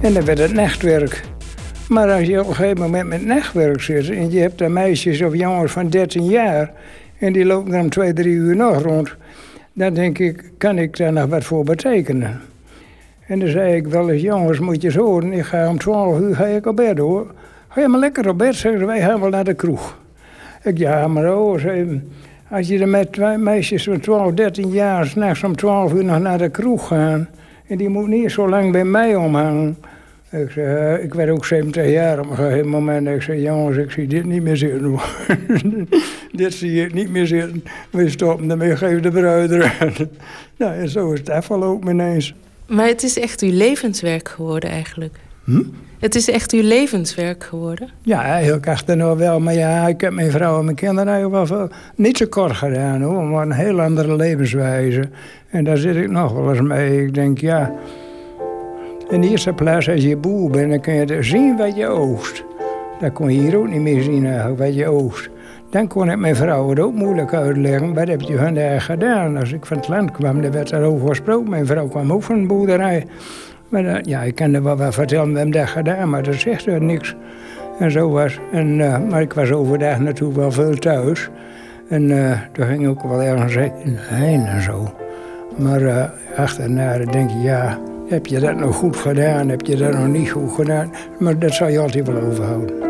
En dan werd het nachtwerk. Maar als je op een gegeven moment met nachtwerk zit... en je hebt daar meisjes of jongens van 13 jaar... en die lopen er om 2, 3 uur nog rond... dan denk ik, kan ik daar nog wat voor betekenen? En dan zei ik wel eens, jongens, moet je eens horen... ik ga om 12 uur ga ik op bed, hoor. Ga je maar lekker op bed, zeggen ze, wij gaan wel naar de kroeg. Ik, ja, maar oh, als je er met meisjes van 12, 13 jaar... s'nachts om 12 uur nog naar de kroeg gaan... en die moet niet zo lang bij mij omhangen. Ik zei, ik werd ook 70 jaar op een gegeven moment. Ik zei, jongens, ik zie dit niet meer zitten. Dit zie ik niet meer zitten. We stoppen ermee, geef de bruid eruit. Nou, en zo is het afgelopen ineens. Maar het is echt uw levenswerk geworden eigenlijk? Hm? Het is echt uw levenswerk geworden? Ja, eigenlijk achterna wel. Maar ja, ik heb mijn vrouw en mijn kinderen eigenlijk wel niet zo kort gedaan, hoor. Maar een heel andere levenswijze. En daar zit ik nog wel eens mee. Ik denk, ja... In de eerste plaats, als je boer bent, dan kun je zien wat je oogst. Dat kon je hier ook niet meer zien, eigenlijk, wat je oogst. Dan kon ik mijn vrouw het ook moeilijk uitleggen. Wat heb je vandaag gedaan? Als ik van het land kwam, dan werd daarover gesproken. Mijn vrouw kwam ook van de boerderij. Maar dat, ja, ik kan er wel wat vertellen, we hebben dat gedaan, maar dat zegt er niks. En zo was. En, maar ik was overdag natuurlijk wel veel thuis. En toen ging ik ook wel ergens heen en zo. Maar achterna denk je, ja, heb je dat nog goed gedaan? Heb je dat nog niet goed gedaan? Maar dat zou je altijd wel overhouden.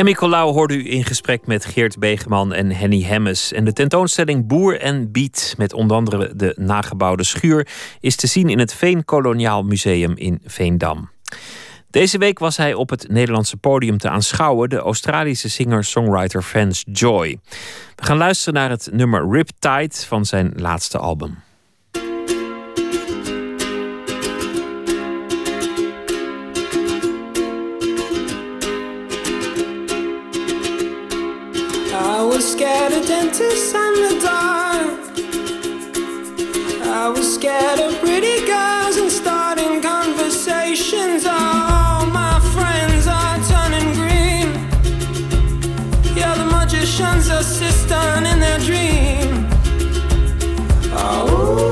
En Nicolaou hoorde u in gesprek met Geert Begeman en Henny Hemmes. En de tentoonstelling Boer en Biet, met onder andere de nagebouwde schuur, is te zien in het Veenkoloniaal Museum in Veendam. Deze week was hij op het Nederlandse podium te aanschouwen, de Australische singer-songwriter Vance Joy. We gaan luisteren naar het nummer Riptide van zijn laatste album. I was scared of dentists and the dark. I was scared of pretty girls and starting conversations. All my friends are turning green. Yeah, the magician's assistant in their dream. Oh.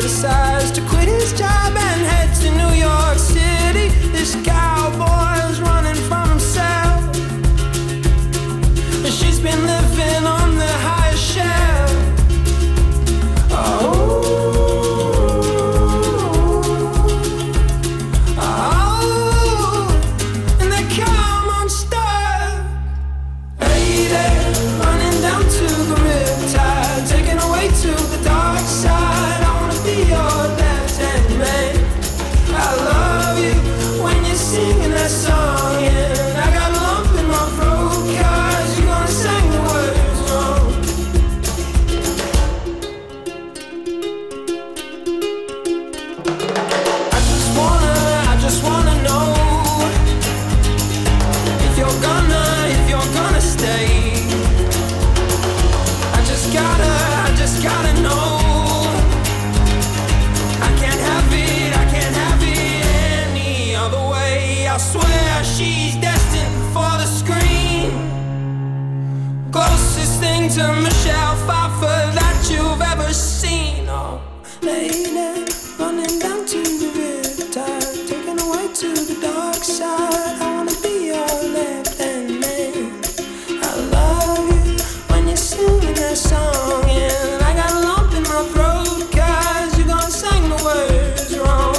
Decides to quit his job and heads to New York City. This cowboy's running from himself, and she's been living on the highest shelf. Oh, oh, and they come unstuck. Hey there, running down to the riptide, taken away to the dark side. Your left hand man, I love you when you're singing that song, and I got a lump in my throat, 'cause you're gonna sing the words wrong. I just wanna know if you're gonna stay. I just gotta know. I swear she's destined for the screen. Closest thing to Michelle Pfeiffer that you've ever seen. Oh, lady, running down to the riptide, taken away to the dark side. I wanna be your left hand man. I love you when you're singing that song, and I got a lump in my throat, 'cause you're gonna sing the words wrong.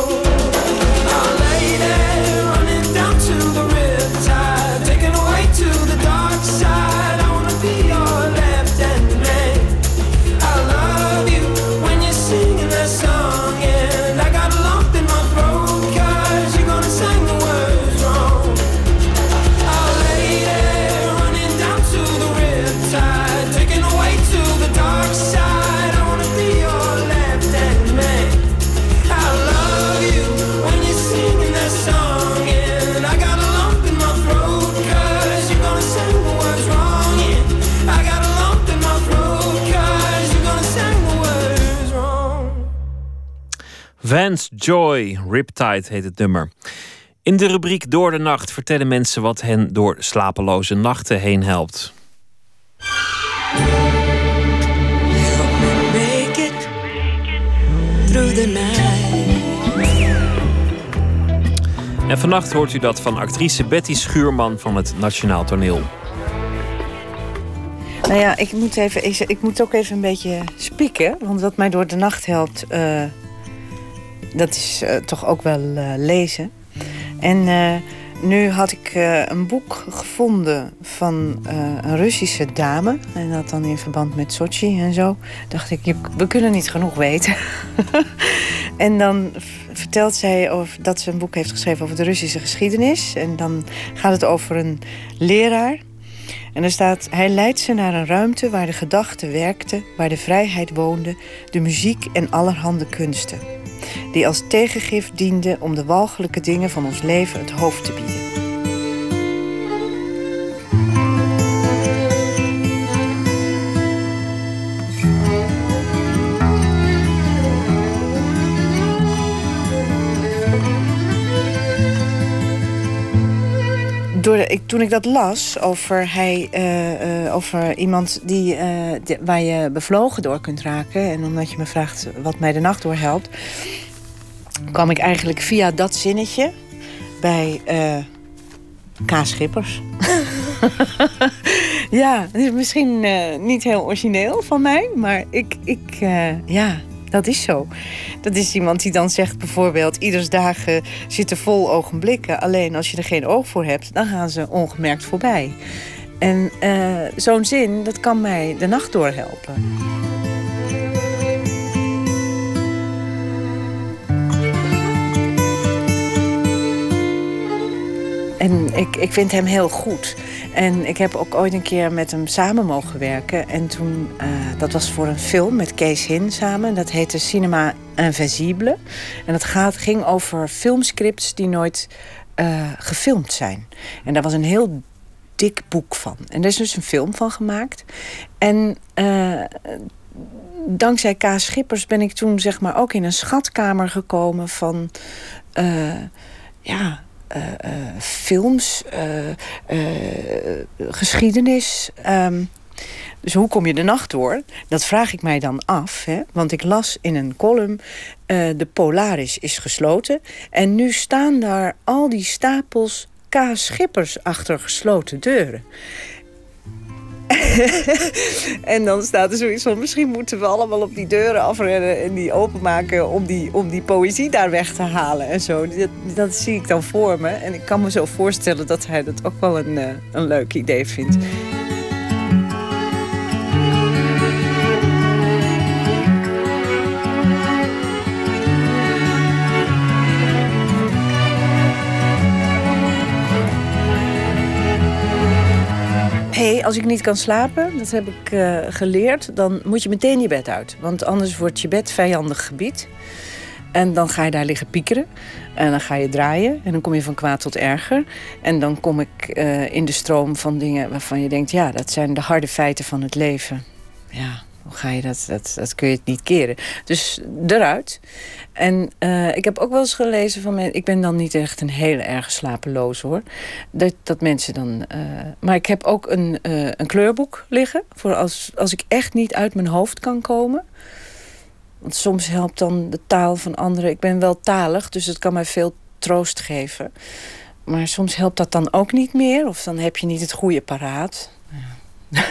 Vance Joy, Riptide heet het nummer. In de rubriek Door de Nacht vertellen mensen wat hen door slapeloze nachten heen helpt. Help me make it through the night. En vannacht hoort u dat van actrice Betty Schuurman van het Nationaal Toneel. Nou ja, ik moet ook even een beetje spieken. Want wat mij door de nacht helpt... Dat is toch ook wel lezen. En nu had ik een boek gevonden van een Russische dame. En dat dan in verband met Sochi en zo. Dacht ik, we kunnen niet genoeg weten. En dan vertelt zij dat ze een boek heeft geschreven over de Russische geschiedenis. En dan gaat het over een leraar. En er staat, hij leidt ze naar een ruimte waar de gedachten werkten, waar de vrijheid woonde, de muziek en allerhande kunsten. Die als tegengif diende om de walgelijke dingen van ons leven het hoofd te bieden. toen ik dat las over, over iemand die, waar je bevlogen door kunt raken... en omdat je me vraagt wat mij de nacht door helpt... kwam ik eigenlijk via dat zinnetje bij K. Schippers. Ja, dat is misschien niet heel origineel van mij, maar ja... Dat is zo. Dat is iemand die dan zegt bijvoorbeeld... ieders dagen zitten vol ogenblikken. Alleen als je er geen oog voor hebt... dan gaan ze ongemerkt voorbij. En zo'n zin, dat kan mij de nacht doorhelpen. En ik vind hem heel goed. En ik heb ook ooit een keer met hem samen mogen werken. En toen, dat was voor een film met Kees Hin samen. Dat heette Cinema Invisible. En dat ging over filmscripts die nooit gefilmd zijn. En daar was een heel dik boek van. En er is dus een film van gemaakt. En... dankzij K. Schippers ben ik toen zeg maar ook in een schatkamer gekomen van... films, geschiedenis. Dus hoe kom je de nacht door? Dat vraag ik mij dan af. Hè? Want ik las in een column... de Polaris is gesloten. En nu staan daar al die stapels K. Schippers achter gesloten deuren. En dan staat er zoiets van... misschien moeten we allemaal op die deuren afrennen... en die openmaken om die poëzie daar weg te halen en zo. Dat zie ik dan voor me. En ik kan me zo voorstellen dat hij dat ook wel een leuk idee vindt. Als ik niet kan slapen, dat heb ik geleerd... dan moet je meteen je bed uit. Want anders wordt je bed vijandig gebied. En dan ga je daar liggen piekeren. En dan ga je draaien. En dan kom je van kwaad tot erger. En dan kom ik in de stroom van dingen waarvan je denkt... ja, dat zijn de harde feiten van het leven. Ja, hoe ga je dat kun je het niet keren. Dus eruit. En ik heb ook wel eens gelezen van mensen... ik ben dan niet echt een heel erg slapeloos, hoor. Dat mensen dan... maar ik heb ook een kleurboek liggen... voor als ik echt niet uit mijn hoofd kan komen. Want soms helpt dan de taal van anderen. Ik ben wel talig, dus dat kan mij veel troost geven. Maar soms helpt dat dan ook niet meer. Of dan heb je niet het goede paraat. Ja.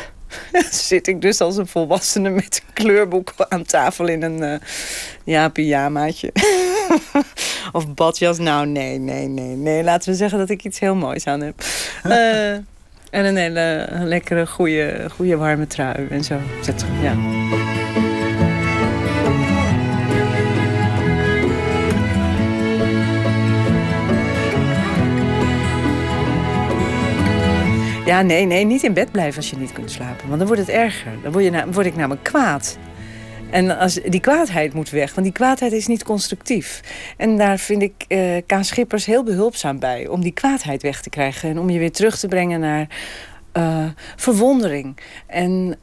Zit ik dus als een volwassene met een kleurboek aan tafel in een pyjamaatje. Of badjas. Nou, nee. Laten we zeggen dat ik iets heel moois aan heb. En een hele lekkere, goede warme trui en zo. Ja. Ja, nee, niet in bed blijven als je niet kunt slapen. Want dan wordt het erger. Dan word ik namelijk kwaad. En die kwaadheid moet weg. Want die kwaadheid is niet constructief. En daar vind ik K. Schippers heel behulpzaam bij. Om die kwaadheid weg te krijgen. En om je weer terug te brengen naar verwondering. En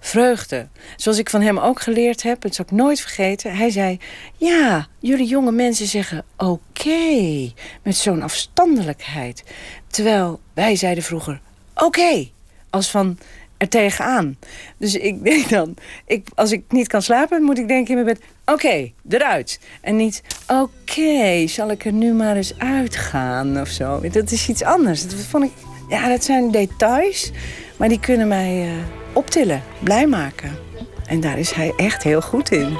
vreugde. Zoals ik van hem ook geleerd heb. Dat zal ik nooit vergeten. Hij zei, ja, jullie jonge mensen zeggen oké. Met zo'n afstandelijkheid. Terwijl wij zeiden vroeger, oké, als van er tegenaan. Dus ik denk dan, als ik niet kan slapen, moet ik denken in mijn bed... oké, eruit. En niet, oké, zal ik er nu maar eens uitgaan of zo. Dat is iets anders. Dat vond ik, ja, dat zijn details, maar die kunnen mij optillen, blij maken. En daar is hij echt heel goed in.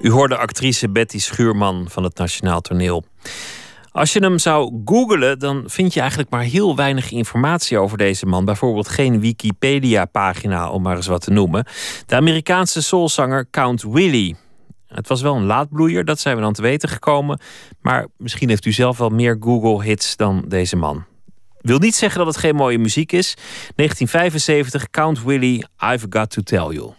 U hoorde actrice Betty Schuurman van het Nationaal Toneel. Als je hem zou googlen, dan vind je eigenlijk maar heel weinig informatie over deze man. Bijvoorbeeld geen Wikipedia-pagina, om maar eens wat te noemen. De Amerikaanse soulzanger Count Willie. Het was wel een laatbloeier, dat zijn we dan te weten gekomen. Maar misschien heeft u zelf wel meer Google-hits dan deze man. Wil niet zeggen dat het geen mooie muziek is. 1975, Count Willie, I've Got to Tell You.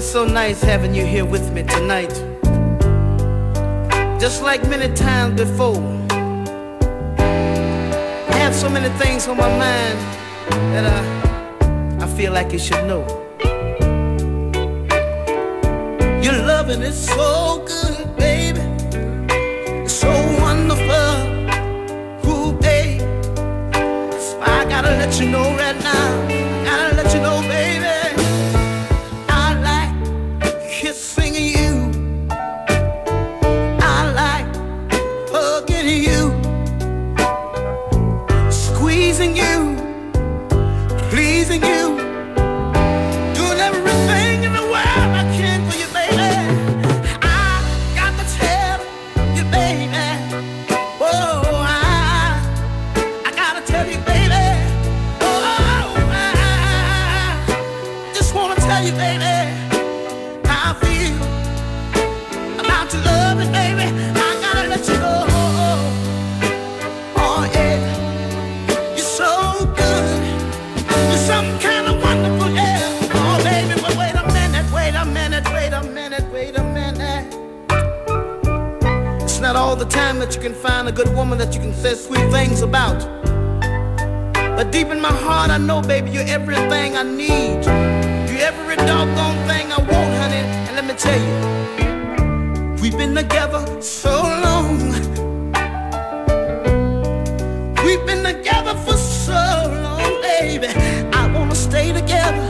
been so nice having you here with me tonight. Just like many times before, I have so many things on my mind that I feel like you should know. Your loving is so good, baby, it's so wonderful, ooh, babe. So I gotta let you know right now, I gotta let you know, baby. The time that you can find a good woman that you can say sweet things about, but deep in my heart I know, baby, you're everything I need, you're every doggone thing I want, honey. And let me tell you, we've been together so long, we've been together for so long, baby. I wanna stay together,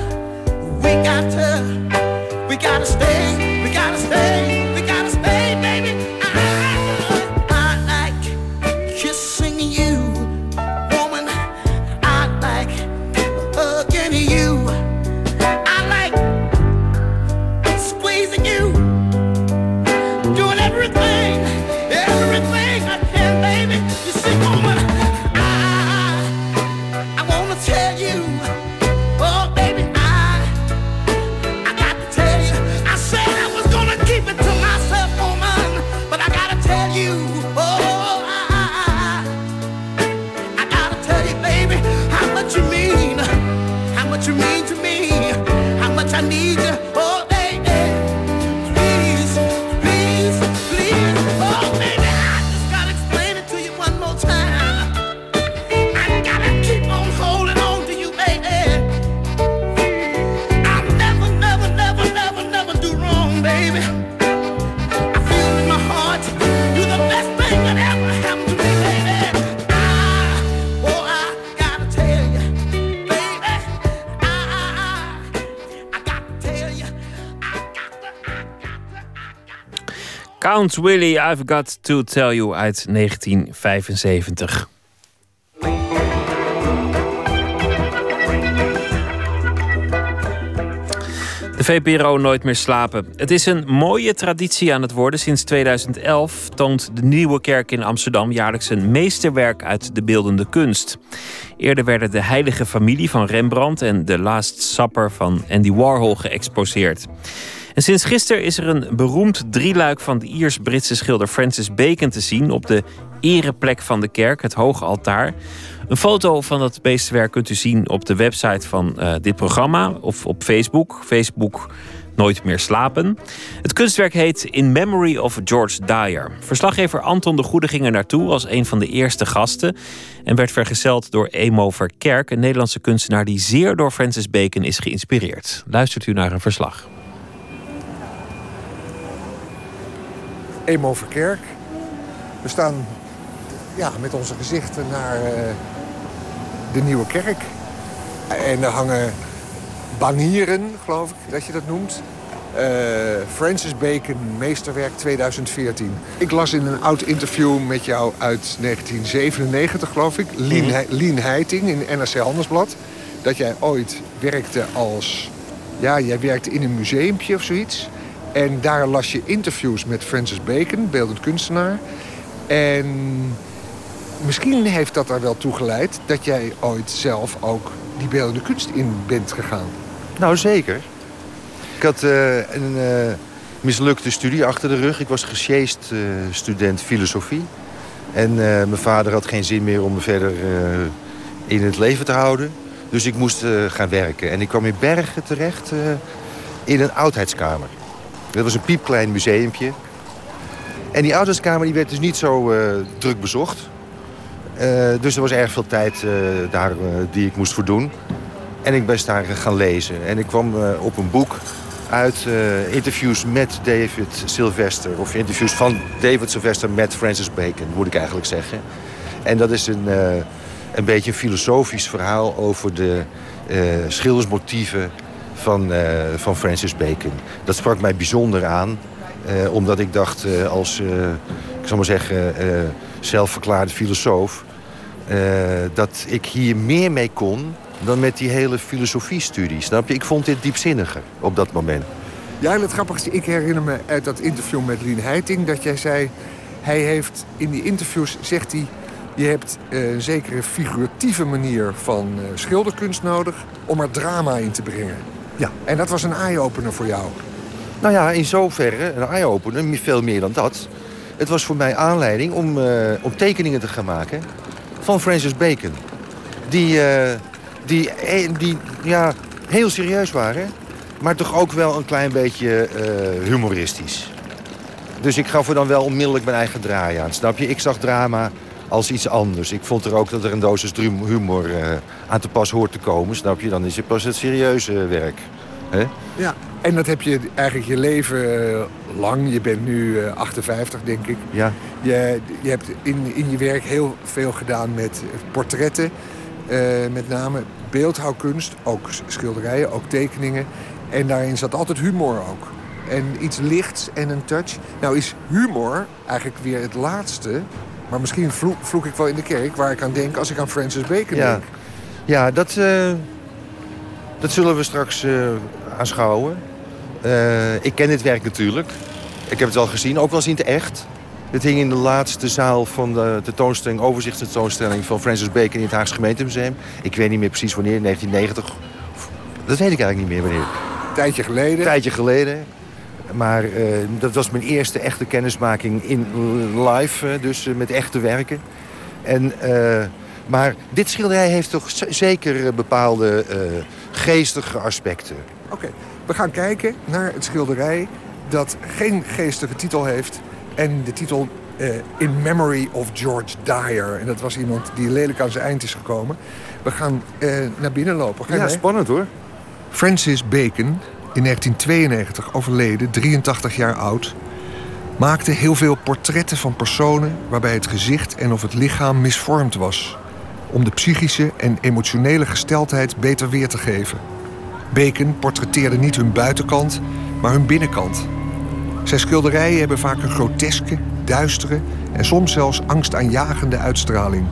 we gotta stay, we gotta stay. Count Willie, I've Got to Tell You uit 1975. De VPRO Nooit meer slapen. Het is een mooie traditie aan het worden. Sinds 2011 toont de Nieuwe Kerk in Amsterdam jaarlijks een meesterwerk uit de beeldende kunst. Eerder werden de Heilige Familie van Rembrandt en The Last Supper van Andy Warhol geëxposeerd. En sinds gisteren is er een beroemd drieluik van de Iers-Britse schilder Francis Bacon te zien op de ereplek van de kerk, het hoge altaar. Een foto van dat beestwerk kunt u zien op de website van dit programma of op Facebook. Facebook Nooit meer slapen. Het kunstwerk heet In Memory of George Dyer. Verslaggever Anton de Goede ging er naartoe als een van de eerste gasten en werd vergezeld door Emo Verkerk, een Nederlandse kunstenaar die zeer door Francis Bacon is geïnspireerd. Luistert u naar een verslag. Emo Verkerk. We staan met onze gezichten naar de Nieuwe Kerk. En er hangen banieren, geloof ik dat je dat noemt. Francis Bacon, meesterwerk 2014. Ik las in een oud interview met jou uit 1997, geloof ik. Lien Heiting in NRC Handelsblad. Dat jij ooit werkte als... Ja, jij werkte in een museumpje of zoiets. En daar las je interviews met Francis Bacon, beeldend kunstenaar. En misschien heeft dat er wel toe geleid dat jij ooit zelf ook die beeldende kunst in bent gegaan. Nou, zeker. Ik had een mislukte studie achter de rug. Ik was gesjeest student filosofie. En mijn vader had geen zin meer om me verder in het leven te houden. Dus ik moest gaan werken. En ik kwam in Bergen terecht... in een oudheidskamer. Dat was een piepklein museumpje. En die oudheidskamer die werd dus niet zo druk bezocht. Dus er was erg veel tijd die ik moest verdoen. En ik ben daar gaan lezen. En ik kwam op een boek uit interviews met David Sylvester. Of interviews van David Sylvester met Francis Bacon, moet ik eigenlijk zeggen. En dat is een beetje een filosofisch verhaal over de schildersmotieven van Francis Bacon. Dat sprak mij bijzonder aan. Omdat ik dacht, ik zal maar zeggen, zelfverklaarde filosoof, dat ik hier meer mee kon dan met die hele filosofiestudie, snap je? Ik vond dit diepzinniger op dat moment. Ja, het grappigste, ik herinner me uit dat interview met Lien Heiting dat jij zei, hij heeft in die interviews, zegt hij, je hebt een zekere figuratieve manier van schilderkunst nodig om er drama in te brengen. Ja. En dat was een eye-opener voor jou. Nou ja, in zoverre een eye-opener, veel meer dan dat. Het was voor mij aanleiding om tekeningen te gaan maken van Francis Bacon. Die ja, heel serieus waren, maar toch ook wel een klein beetje humoristisch. Dus ik gaf er dan wel onmiddellijk mijn eigen draai aan, snap je? Ik zag drama als iets anders. Ik vond er ook dat er een dosis humor aan te pas hoort te komen, snap je? Dan is het pas het serieuze werk. Hè? Ja. En dat heb je eigenlijk je leven lang. Je bent nu 58, denk ik. Ja. Je hebt in je werk heel veel gedaan met portretten. Met name beeldhouwkunst, ook schilderijen, ook tekeningen. En daarin zat altijd humor ook. En iets lichts en een touch. Nou is humor eigenlijk weer het laatste. Maar misschien vloek ik wel in de kerk waar ik aan denk als ik aan Francis Bacon denk. Ja, dat zullen we straks aanschouwen. Ik ken dit werk natuurlijk. Ik heb het wel gezien, ook wel eens in het echt. Het hing in de laatste zaal van de tentoonstelling, overzichtstentoonstelling van Francis Bacon in het Haagse Gemeentemuseum. Ik weet niet meer precies wanneer, 1990. Dat weet ik eigenlijk niet meer wanneer. Tijdje geleden. Maar dat was mijn eerste echte kennismaking in live, dus met echte werken. En, maar dit schilderij heeft toch zeker bepaalde geestige aspecten. Oké. We gaan kijken naar het schilderij dat geen geestige titel heeft. En de titel In Memory of George Dyer. En dat was iemand die lelijk aan zijn eind is gekomen. We gaan naar binnen lopen. Ga je mee? Spannend hoor. Francis Bacon, in 1992 overleden, 83 jaar oud, maakte heel veel portretten van personen waarbij het gezicht en of het lichaam misvormd was. Om de psychische en emotionele gesteldheid beter weer te geven. Bacon portretteerde niet hun buitenkant, maar hun binnenkant. Zijn schilderijen hebben vaak een groteske, duistere en soms zelfs angstaanjagende uitstraling.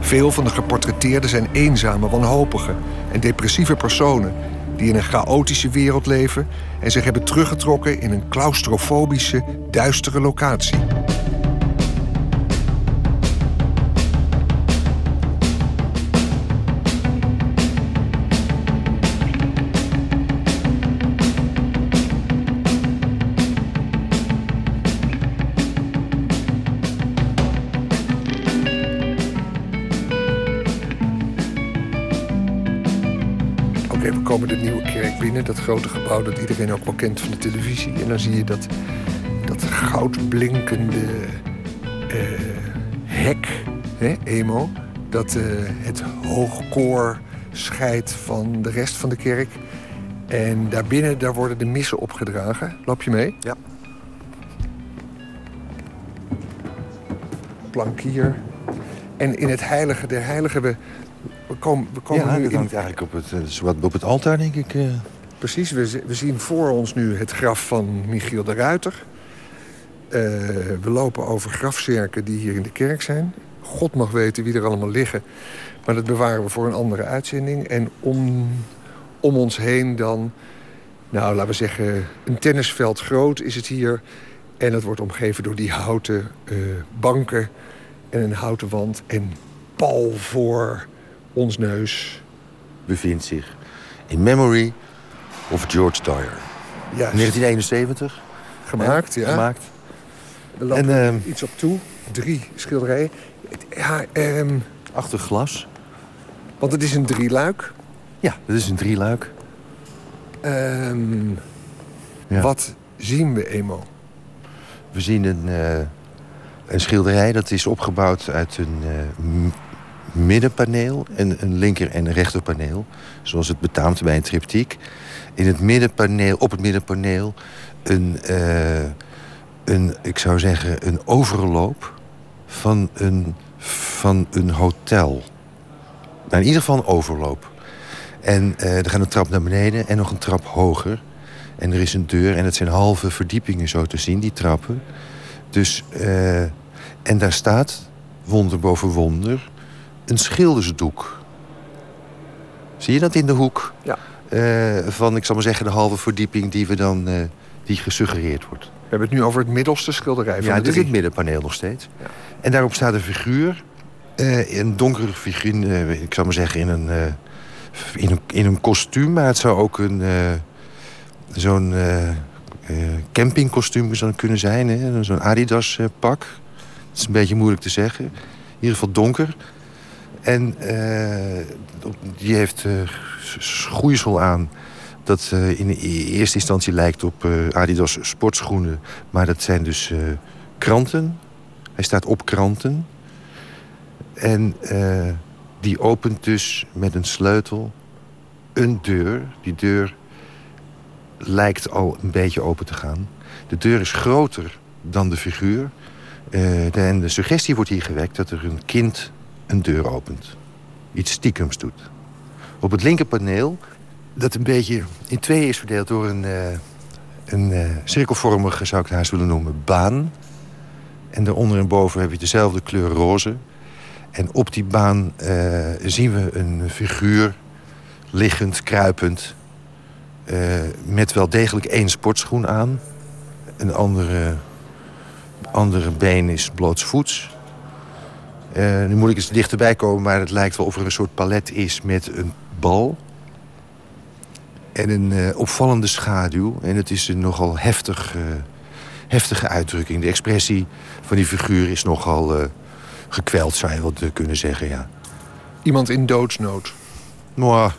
Veel van de geportretteerden zijn eenzame, wanhopige en depressieve personen die in een chaotische wereld leven en zich hebben teruggetrokken in een claustrofobische, duistere locatie. De Nieuwe Kerk binnen, dat grote gebouw dat iedereen ook wel kent van de televisie. En dan zie je dat goudblinkende hek, hè, Emo, dat het hoogkoor scheidt van de rest van de kerk. En daarbinnen, daar worden de missen opgedragen. Loop je mee? Ja. Plankier. En in het heilige der heiligen we komen ja, nu in... eigenlijk op het altaar, denk ik. Precies, we zien voor ons nu het graf van Michiel de Ruiter. We lopen over grafzerken die hier in de kerk zijn. God mag weten wie er allemaal liggen. Maar dat bewaren we voor een andere uitzending. En om ons heen dan, nou, laten we zeggen, een tennisveld groot is het hier. En dat wordt omgeven door die houten banken en een houten wand. En pal voor ons neus bevindt zich In Memory of George Dyer. Yes. 1971. Gemaakt, ja. Gemaakt. Er loopt iets op toe. 3 schilderijen. Ja, achter glas. Want het is een 3-luik. Ja, het is een 3-luik. Wat zien we, Emo? We zien een schilderij dat is opgebouwd uit een middenpaneel en een linker- en een rechterpaneel. Zoals het betaamt bij een triptiek. In het middenpaneel, op het middenpaneel een overloop van een hotel. Nou, in ieder geval een overloop. En er gaat een trap naar beneden en nog een trap hoger. En er is een deur en het zijn halve verdiepingen zo te zien, die trappen. Dus, en daar staat, wonder boven wonder, een schildersdoek. Zie je dat in de hoek? Ja. Van, ik zal maar zeggen, de halve verdieping die we dan die gesuggereerd wordt. We hebben het nu over het middelste schilderij van de drie. Ja, dit is het middenpaneel nog steeds. Ja. En daarop staat een figuur, een donkere figuur, ik zal maar zeggen, in een kostuum. Maar het zou ook zo'n campingkostuum zou kunnen zijn. Hè? Zo'n Adidas pak. Dat is een beetje moeilijk te zeggen. In ieder geval donker. En die heeft schoeisel aan. Dat in eerste instantie lijkt op Adidas sportschoenen. Maar dat zijn dus kranten. Hij staat op kranten. En die opent dus met een sleutel een deur. Die deur lijkt al een beetje open te gaan. De deur is groter dan de figuur. En de suggestie wordt hier gewekt dat er een kind een deur opent. Iets stiekems doet. Op het linkerpaneel, dat een beetje in twee is verdeeld door een cirkelvormige, zou ik het haast willen noemen, baan. En daaronder en boven heb je dezelfde kleur roze. En op die baan zien we een figuur liggend, kruipend, met wel degelijk één sportschoen aan. Een andere been is blootsvoets. Nu moet ik eens dichterbij komen, maar het lijkt wel of er een soort palet is met een bal. En een opvallende schaduw. En het is een nogal heftige uitdrukking. De expressie van die figuur is nogal gekweld, zou je wel kunnen zeggen, ja. Iemand in doodsnood? Nou,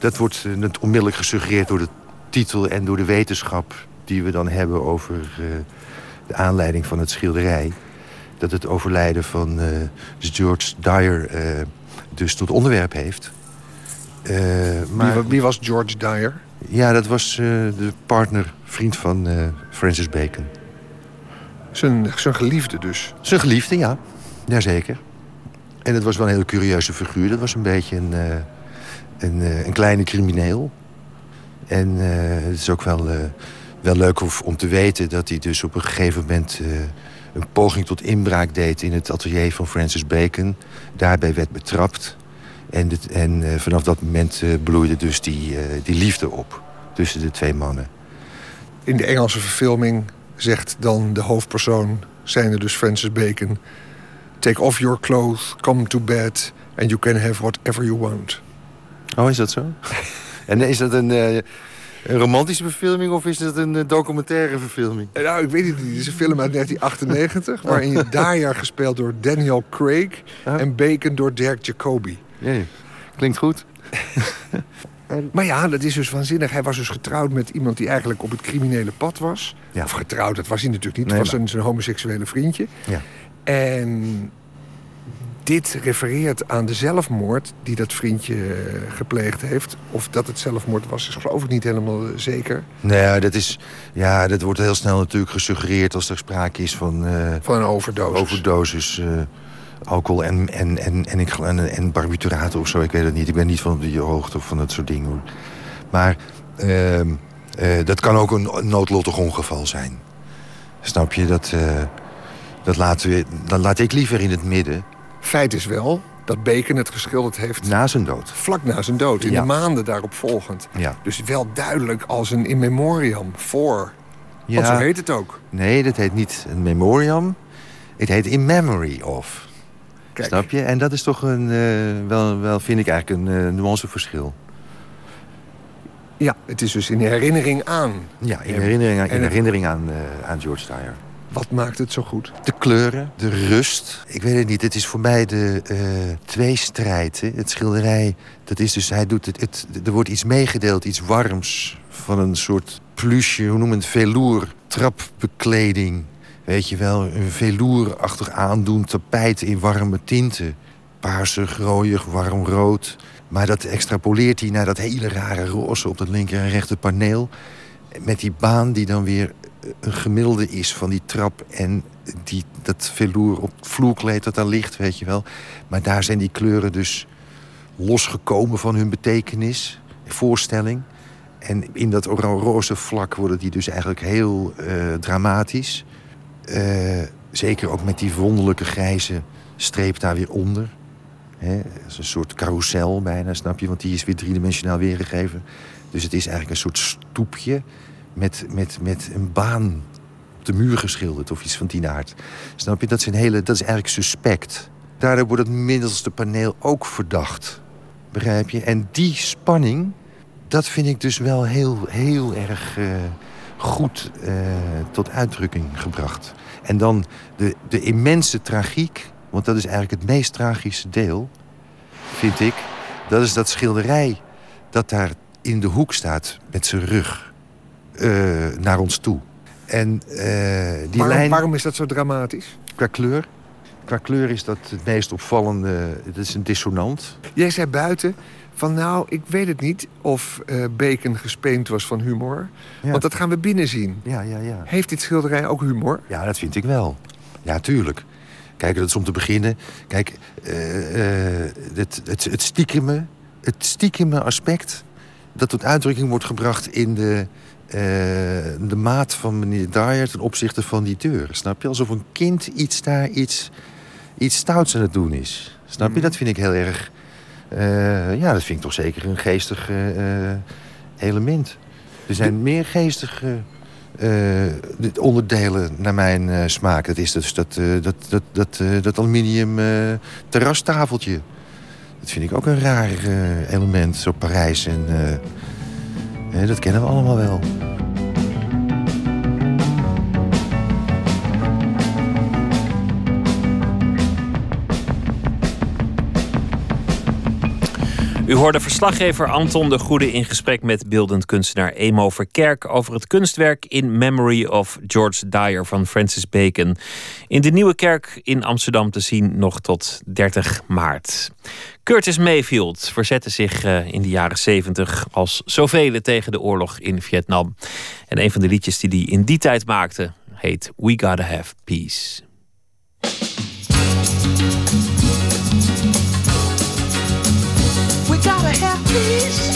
dat wordt onmiddellijk gesuggereerd door de titel en door de wetenschap die we dan hebben over de aanleiding van het schilderij. Dat het overlijden van George Dyer dus tot onderwerp heeft. Maar wie was George Dyer? Ja, dat was de partner, vriend van Francis Bacon. Zijn geliefde dus? Zijn geliefde, ja. Jazeker. En het was wel een hele curieuze figuur. Dat was een beetje een kleine crimineel. En het is ook wel leuk om te weten dat hij dus op een gegeven moment een poging tot inbraak deed in het atelier van Francis Bacon. Daarbij werd betrapt. En vanaf dat moment bloeide dus die liefde op tussen de twee mannen. In de Engelse verfilming zegt dan de hoofdpersoon, zijnde dus Francis Bacon: "Take off your clothes, come to bed and you can have whatever you want." Oh, is dat zo? En is dat een romantische verfilming of is dat een documentaire verfilming? Nou, ik weet het niet. Het is een film uit 1998... waarin Dyer gespeeld door Daniel Craig en Bacon door Dirk Jacobi. Nee, klinkt goed. Maar ja, dat is dus waanzinnig. Hij was dus getrouwd met iemand die eigenlijk op het criminele pad was. Ja. Of getrouwd, dat was hij natuurlijk niet. Het was zijn homoseksuele vriendje. Ja. En dit refereert aan de zelfmoord die dat vriendje gepleegd heeft. Of dat het zelfmoord was, is geloof ik niet helemaal zeker. Nou, dat wordt heel snel natuurlijk gesuggereerd als er sprake is van een overdosis. Alcohol en barbituraten of zo, ik weet het niet. Ik ben niet van op die hoogte of van dat soort dingen. Hoor. Maar dat kan ook een noodlottig ongeval zijn. Snap je? Dat laat ik liever in het midden. Feit is wel dat Bacon het geschilderd heeft na zijn dood. Vlak na zijn dood, in de maanden daarop volgend. Ja. Dus wel duidelijk als een in memoriam voor. Ja. Want zo heet het ook. Nee, dat heet niet een memoriam. Het heet in memory of. Kijk. Snap je? En dat is toch wel vind ik eigenlijk een nuanceverschil. Ja, het is dus in herinnering aan. Ja, in herinnering aan George Dyer. Wat maakt het zo goed? De kleuren, de rust. Ik weet het niet, het is voor mij de tweestrijd. Hè? Het schilderij, dat is dus, hij doet het. Er wordt iets meegedeeld, iets warms. Van een soort pluche, hoe noem je het, velour, trapbekleding. Weet je wel, een velourachtig aandoen, tapijt in warme tinten. Paarsig, rooiig, warm rood. Maar dat extrapoleert hij naar dat hele rare roze op dat linker en rechter paneel. Met die baan die dan weer een gemiddelde is van die trap en dat velour op het vloerkleed dat daar ligt, weet je wel. Maar daar zijn die kleuren dus losgekomen van hun betekenis, voorstelling. En in dat oranje-roze vlak worden die dus eigenlijk heel dramatisch. Zeker ook met die wonderlijke grijze streep daar weer onder. He, dat is een soort carousel bijna, snap je? Want die is weer driedimensionaal weergegeven. Dus het is eigenlijk een soort stoepje met een baan op de muur geschilderd of iets van die aard. Snap je? Dat is eigenlijk suspect. Daardoor wordt het middelste paneel ook verdacht. Begrijp je? En die spanning, dat vind ik dus wel heel, heel erg goed tot uitdrukking gebracht. En dan de immense tragiek, want dat is eigenlijk het meest tragische deel, vind ik. Dat is dat schilderij dat daar in de hoek staat met zijn rug naar ons toe. En die waarom is dat zo dramatisch? Qua kleur is dat het meest opvallende. Het is een dissonant. Jij zei buiten van ik weet het niet of Bacon gespeend was van humor. Ja. Want dat gaan we binnen zien. Ja. Heeft dit schilderij ook humor? Ja, dat vind ik wel. Ja, tuurlijk. Kijk, dat is om te beginnen. Kijk, het stiekeme aspect dat tot uitdrukking wordt gebracht in de maat van meneer Dyer ten opzichte van die deur. Snap je? Alsof een kind iets stouts aan het doen is. Snap je? Dat vind ik heel erg... dat vind ik toch zeker een geestig element. Er zijn meer geestige onderdelen naar mijn smaak. Dat is dus dat aluminium terrastafeltje. Dat vind ik ook een raar element, zo Parijs. En dat kennen we allemaal wel. U hoorde verslaggever Anton de Goede in gesprek met beeldend kunstenaar Emo Verkerk over het kunstwerk In Memory of George Dyer van Francis Bacon. In de Nieuwe Kerk in Amsterdam te zien nog tot 30 maart. Curtis Mayfield verzette zich in de jaren 70 als zoveel tegen de oorlog in Vietnam. En een van de liedjes die hij in die tijd maakte heet We Gotta Have Peace. Gotta have peace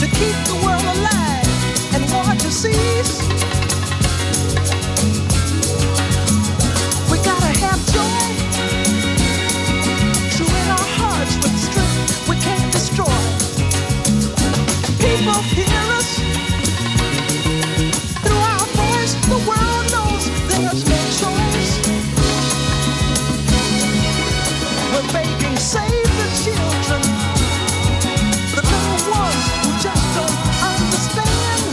to keep the world alive and war to cease. We gotta have joy true in our hearts with strength we can't destroy. People hear us through our voice. The world knows there's no choice. We're making safe. Children, the little ones who just don't understand.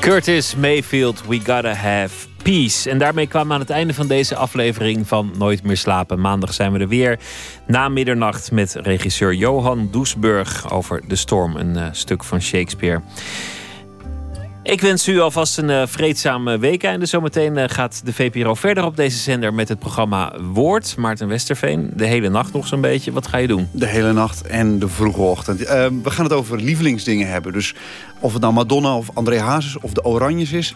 Curtis Mayfield, We Gotta Have Peace. En daarmee kwamen we aan het einde van deze aflevering van Nooit Meer Slapen. Maandag zijn we er weer na middernacht met regisseur Johan Doesburg over De Storm, een stuk van Shakespeare. Ik wens u alvast een vreedzame weekende. Zometeen gaat de VPRO verder op deze zender met het programma Woord. Maarten Westerveen, de hele nacht nog zo'n beetje. Wat ga je doen? De hele nacht en de vroege ochtend. We gaan het over lievelingsdingen hebben. Dus of het nou Madonna of André Hazes of de Oranjes is.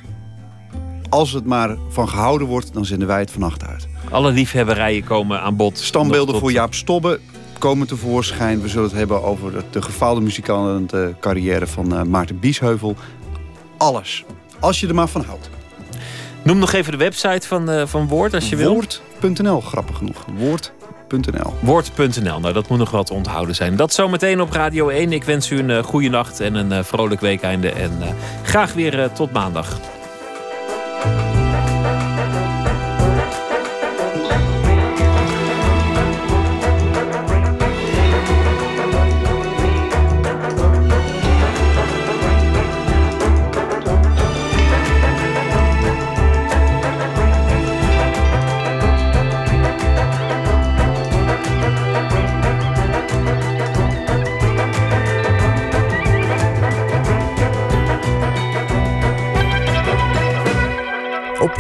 Als het maar van gehouden wordt, dan zenden wij het vannacht uit. Alle liefhebberijen komen aan bod. Standbeelden voor Jaap Stobbe komen tevoorschijn. We zullen het hebben over de gefaalde muzikale carrière van Maarten Biesheuvel. Alles. Als je er maar van houdt. Noem nog even de website van Woord als je wil. Woord.nl, grappig genoeg. Woord.nl. Woord.nl, nou dat moet nog wat te onthouden zijn. Dat zometeen op Radio 1. Ik wens u een goede nacht en een vrolijk weekende. En graag weer tot maandag.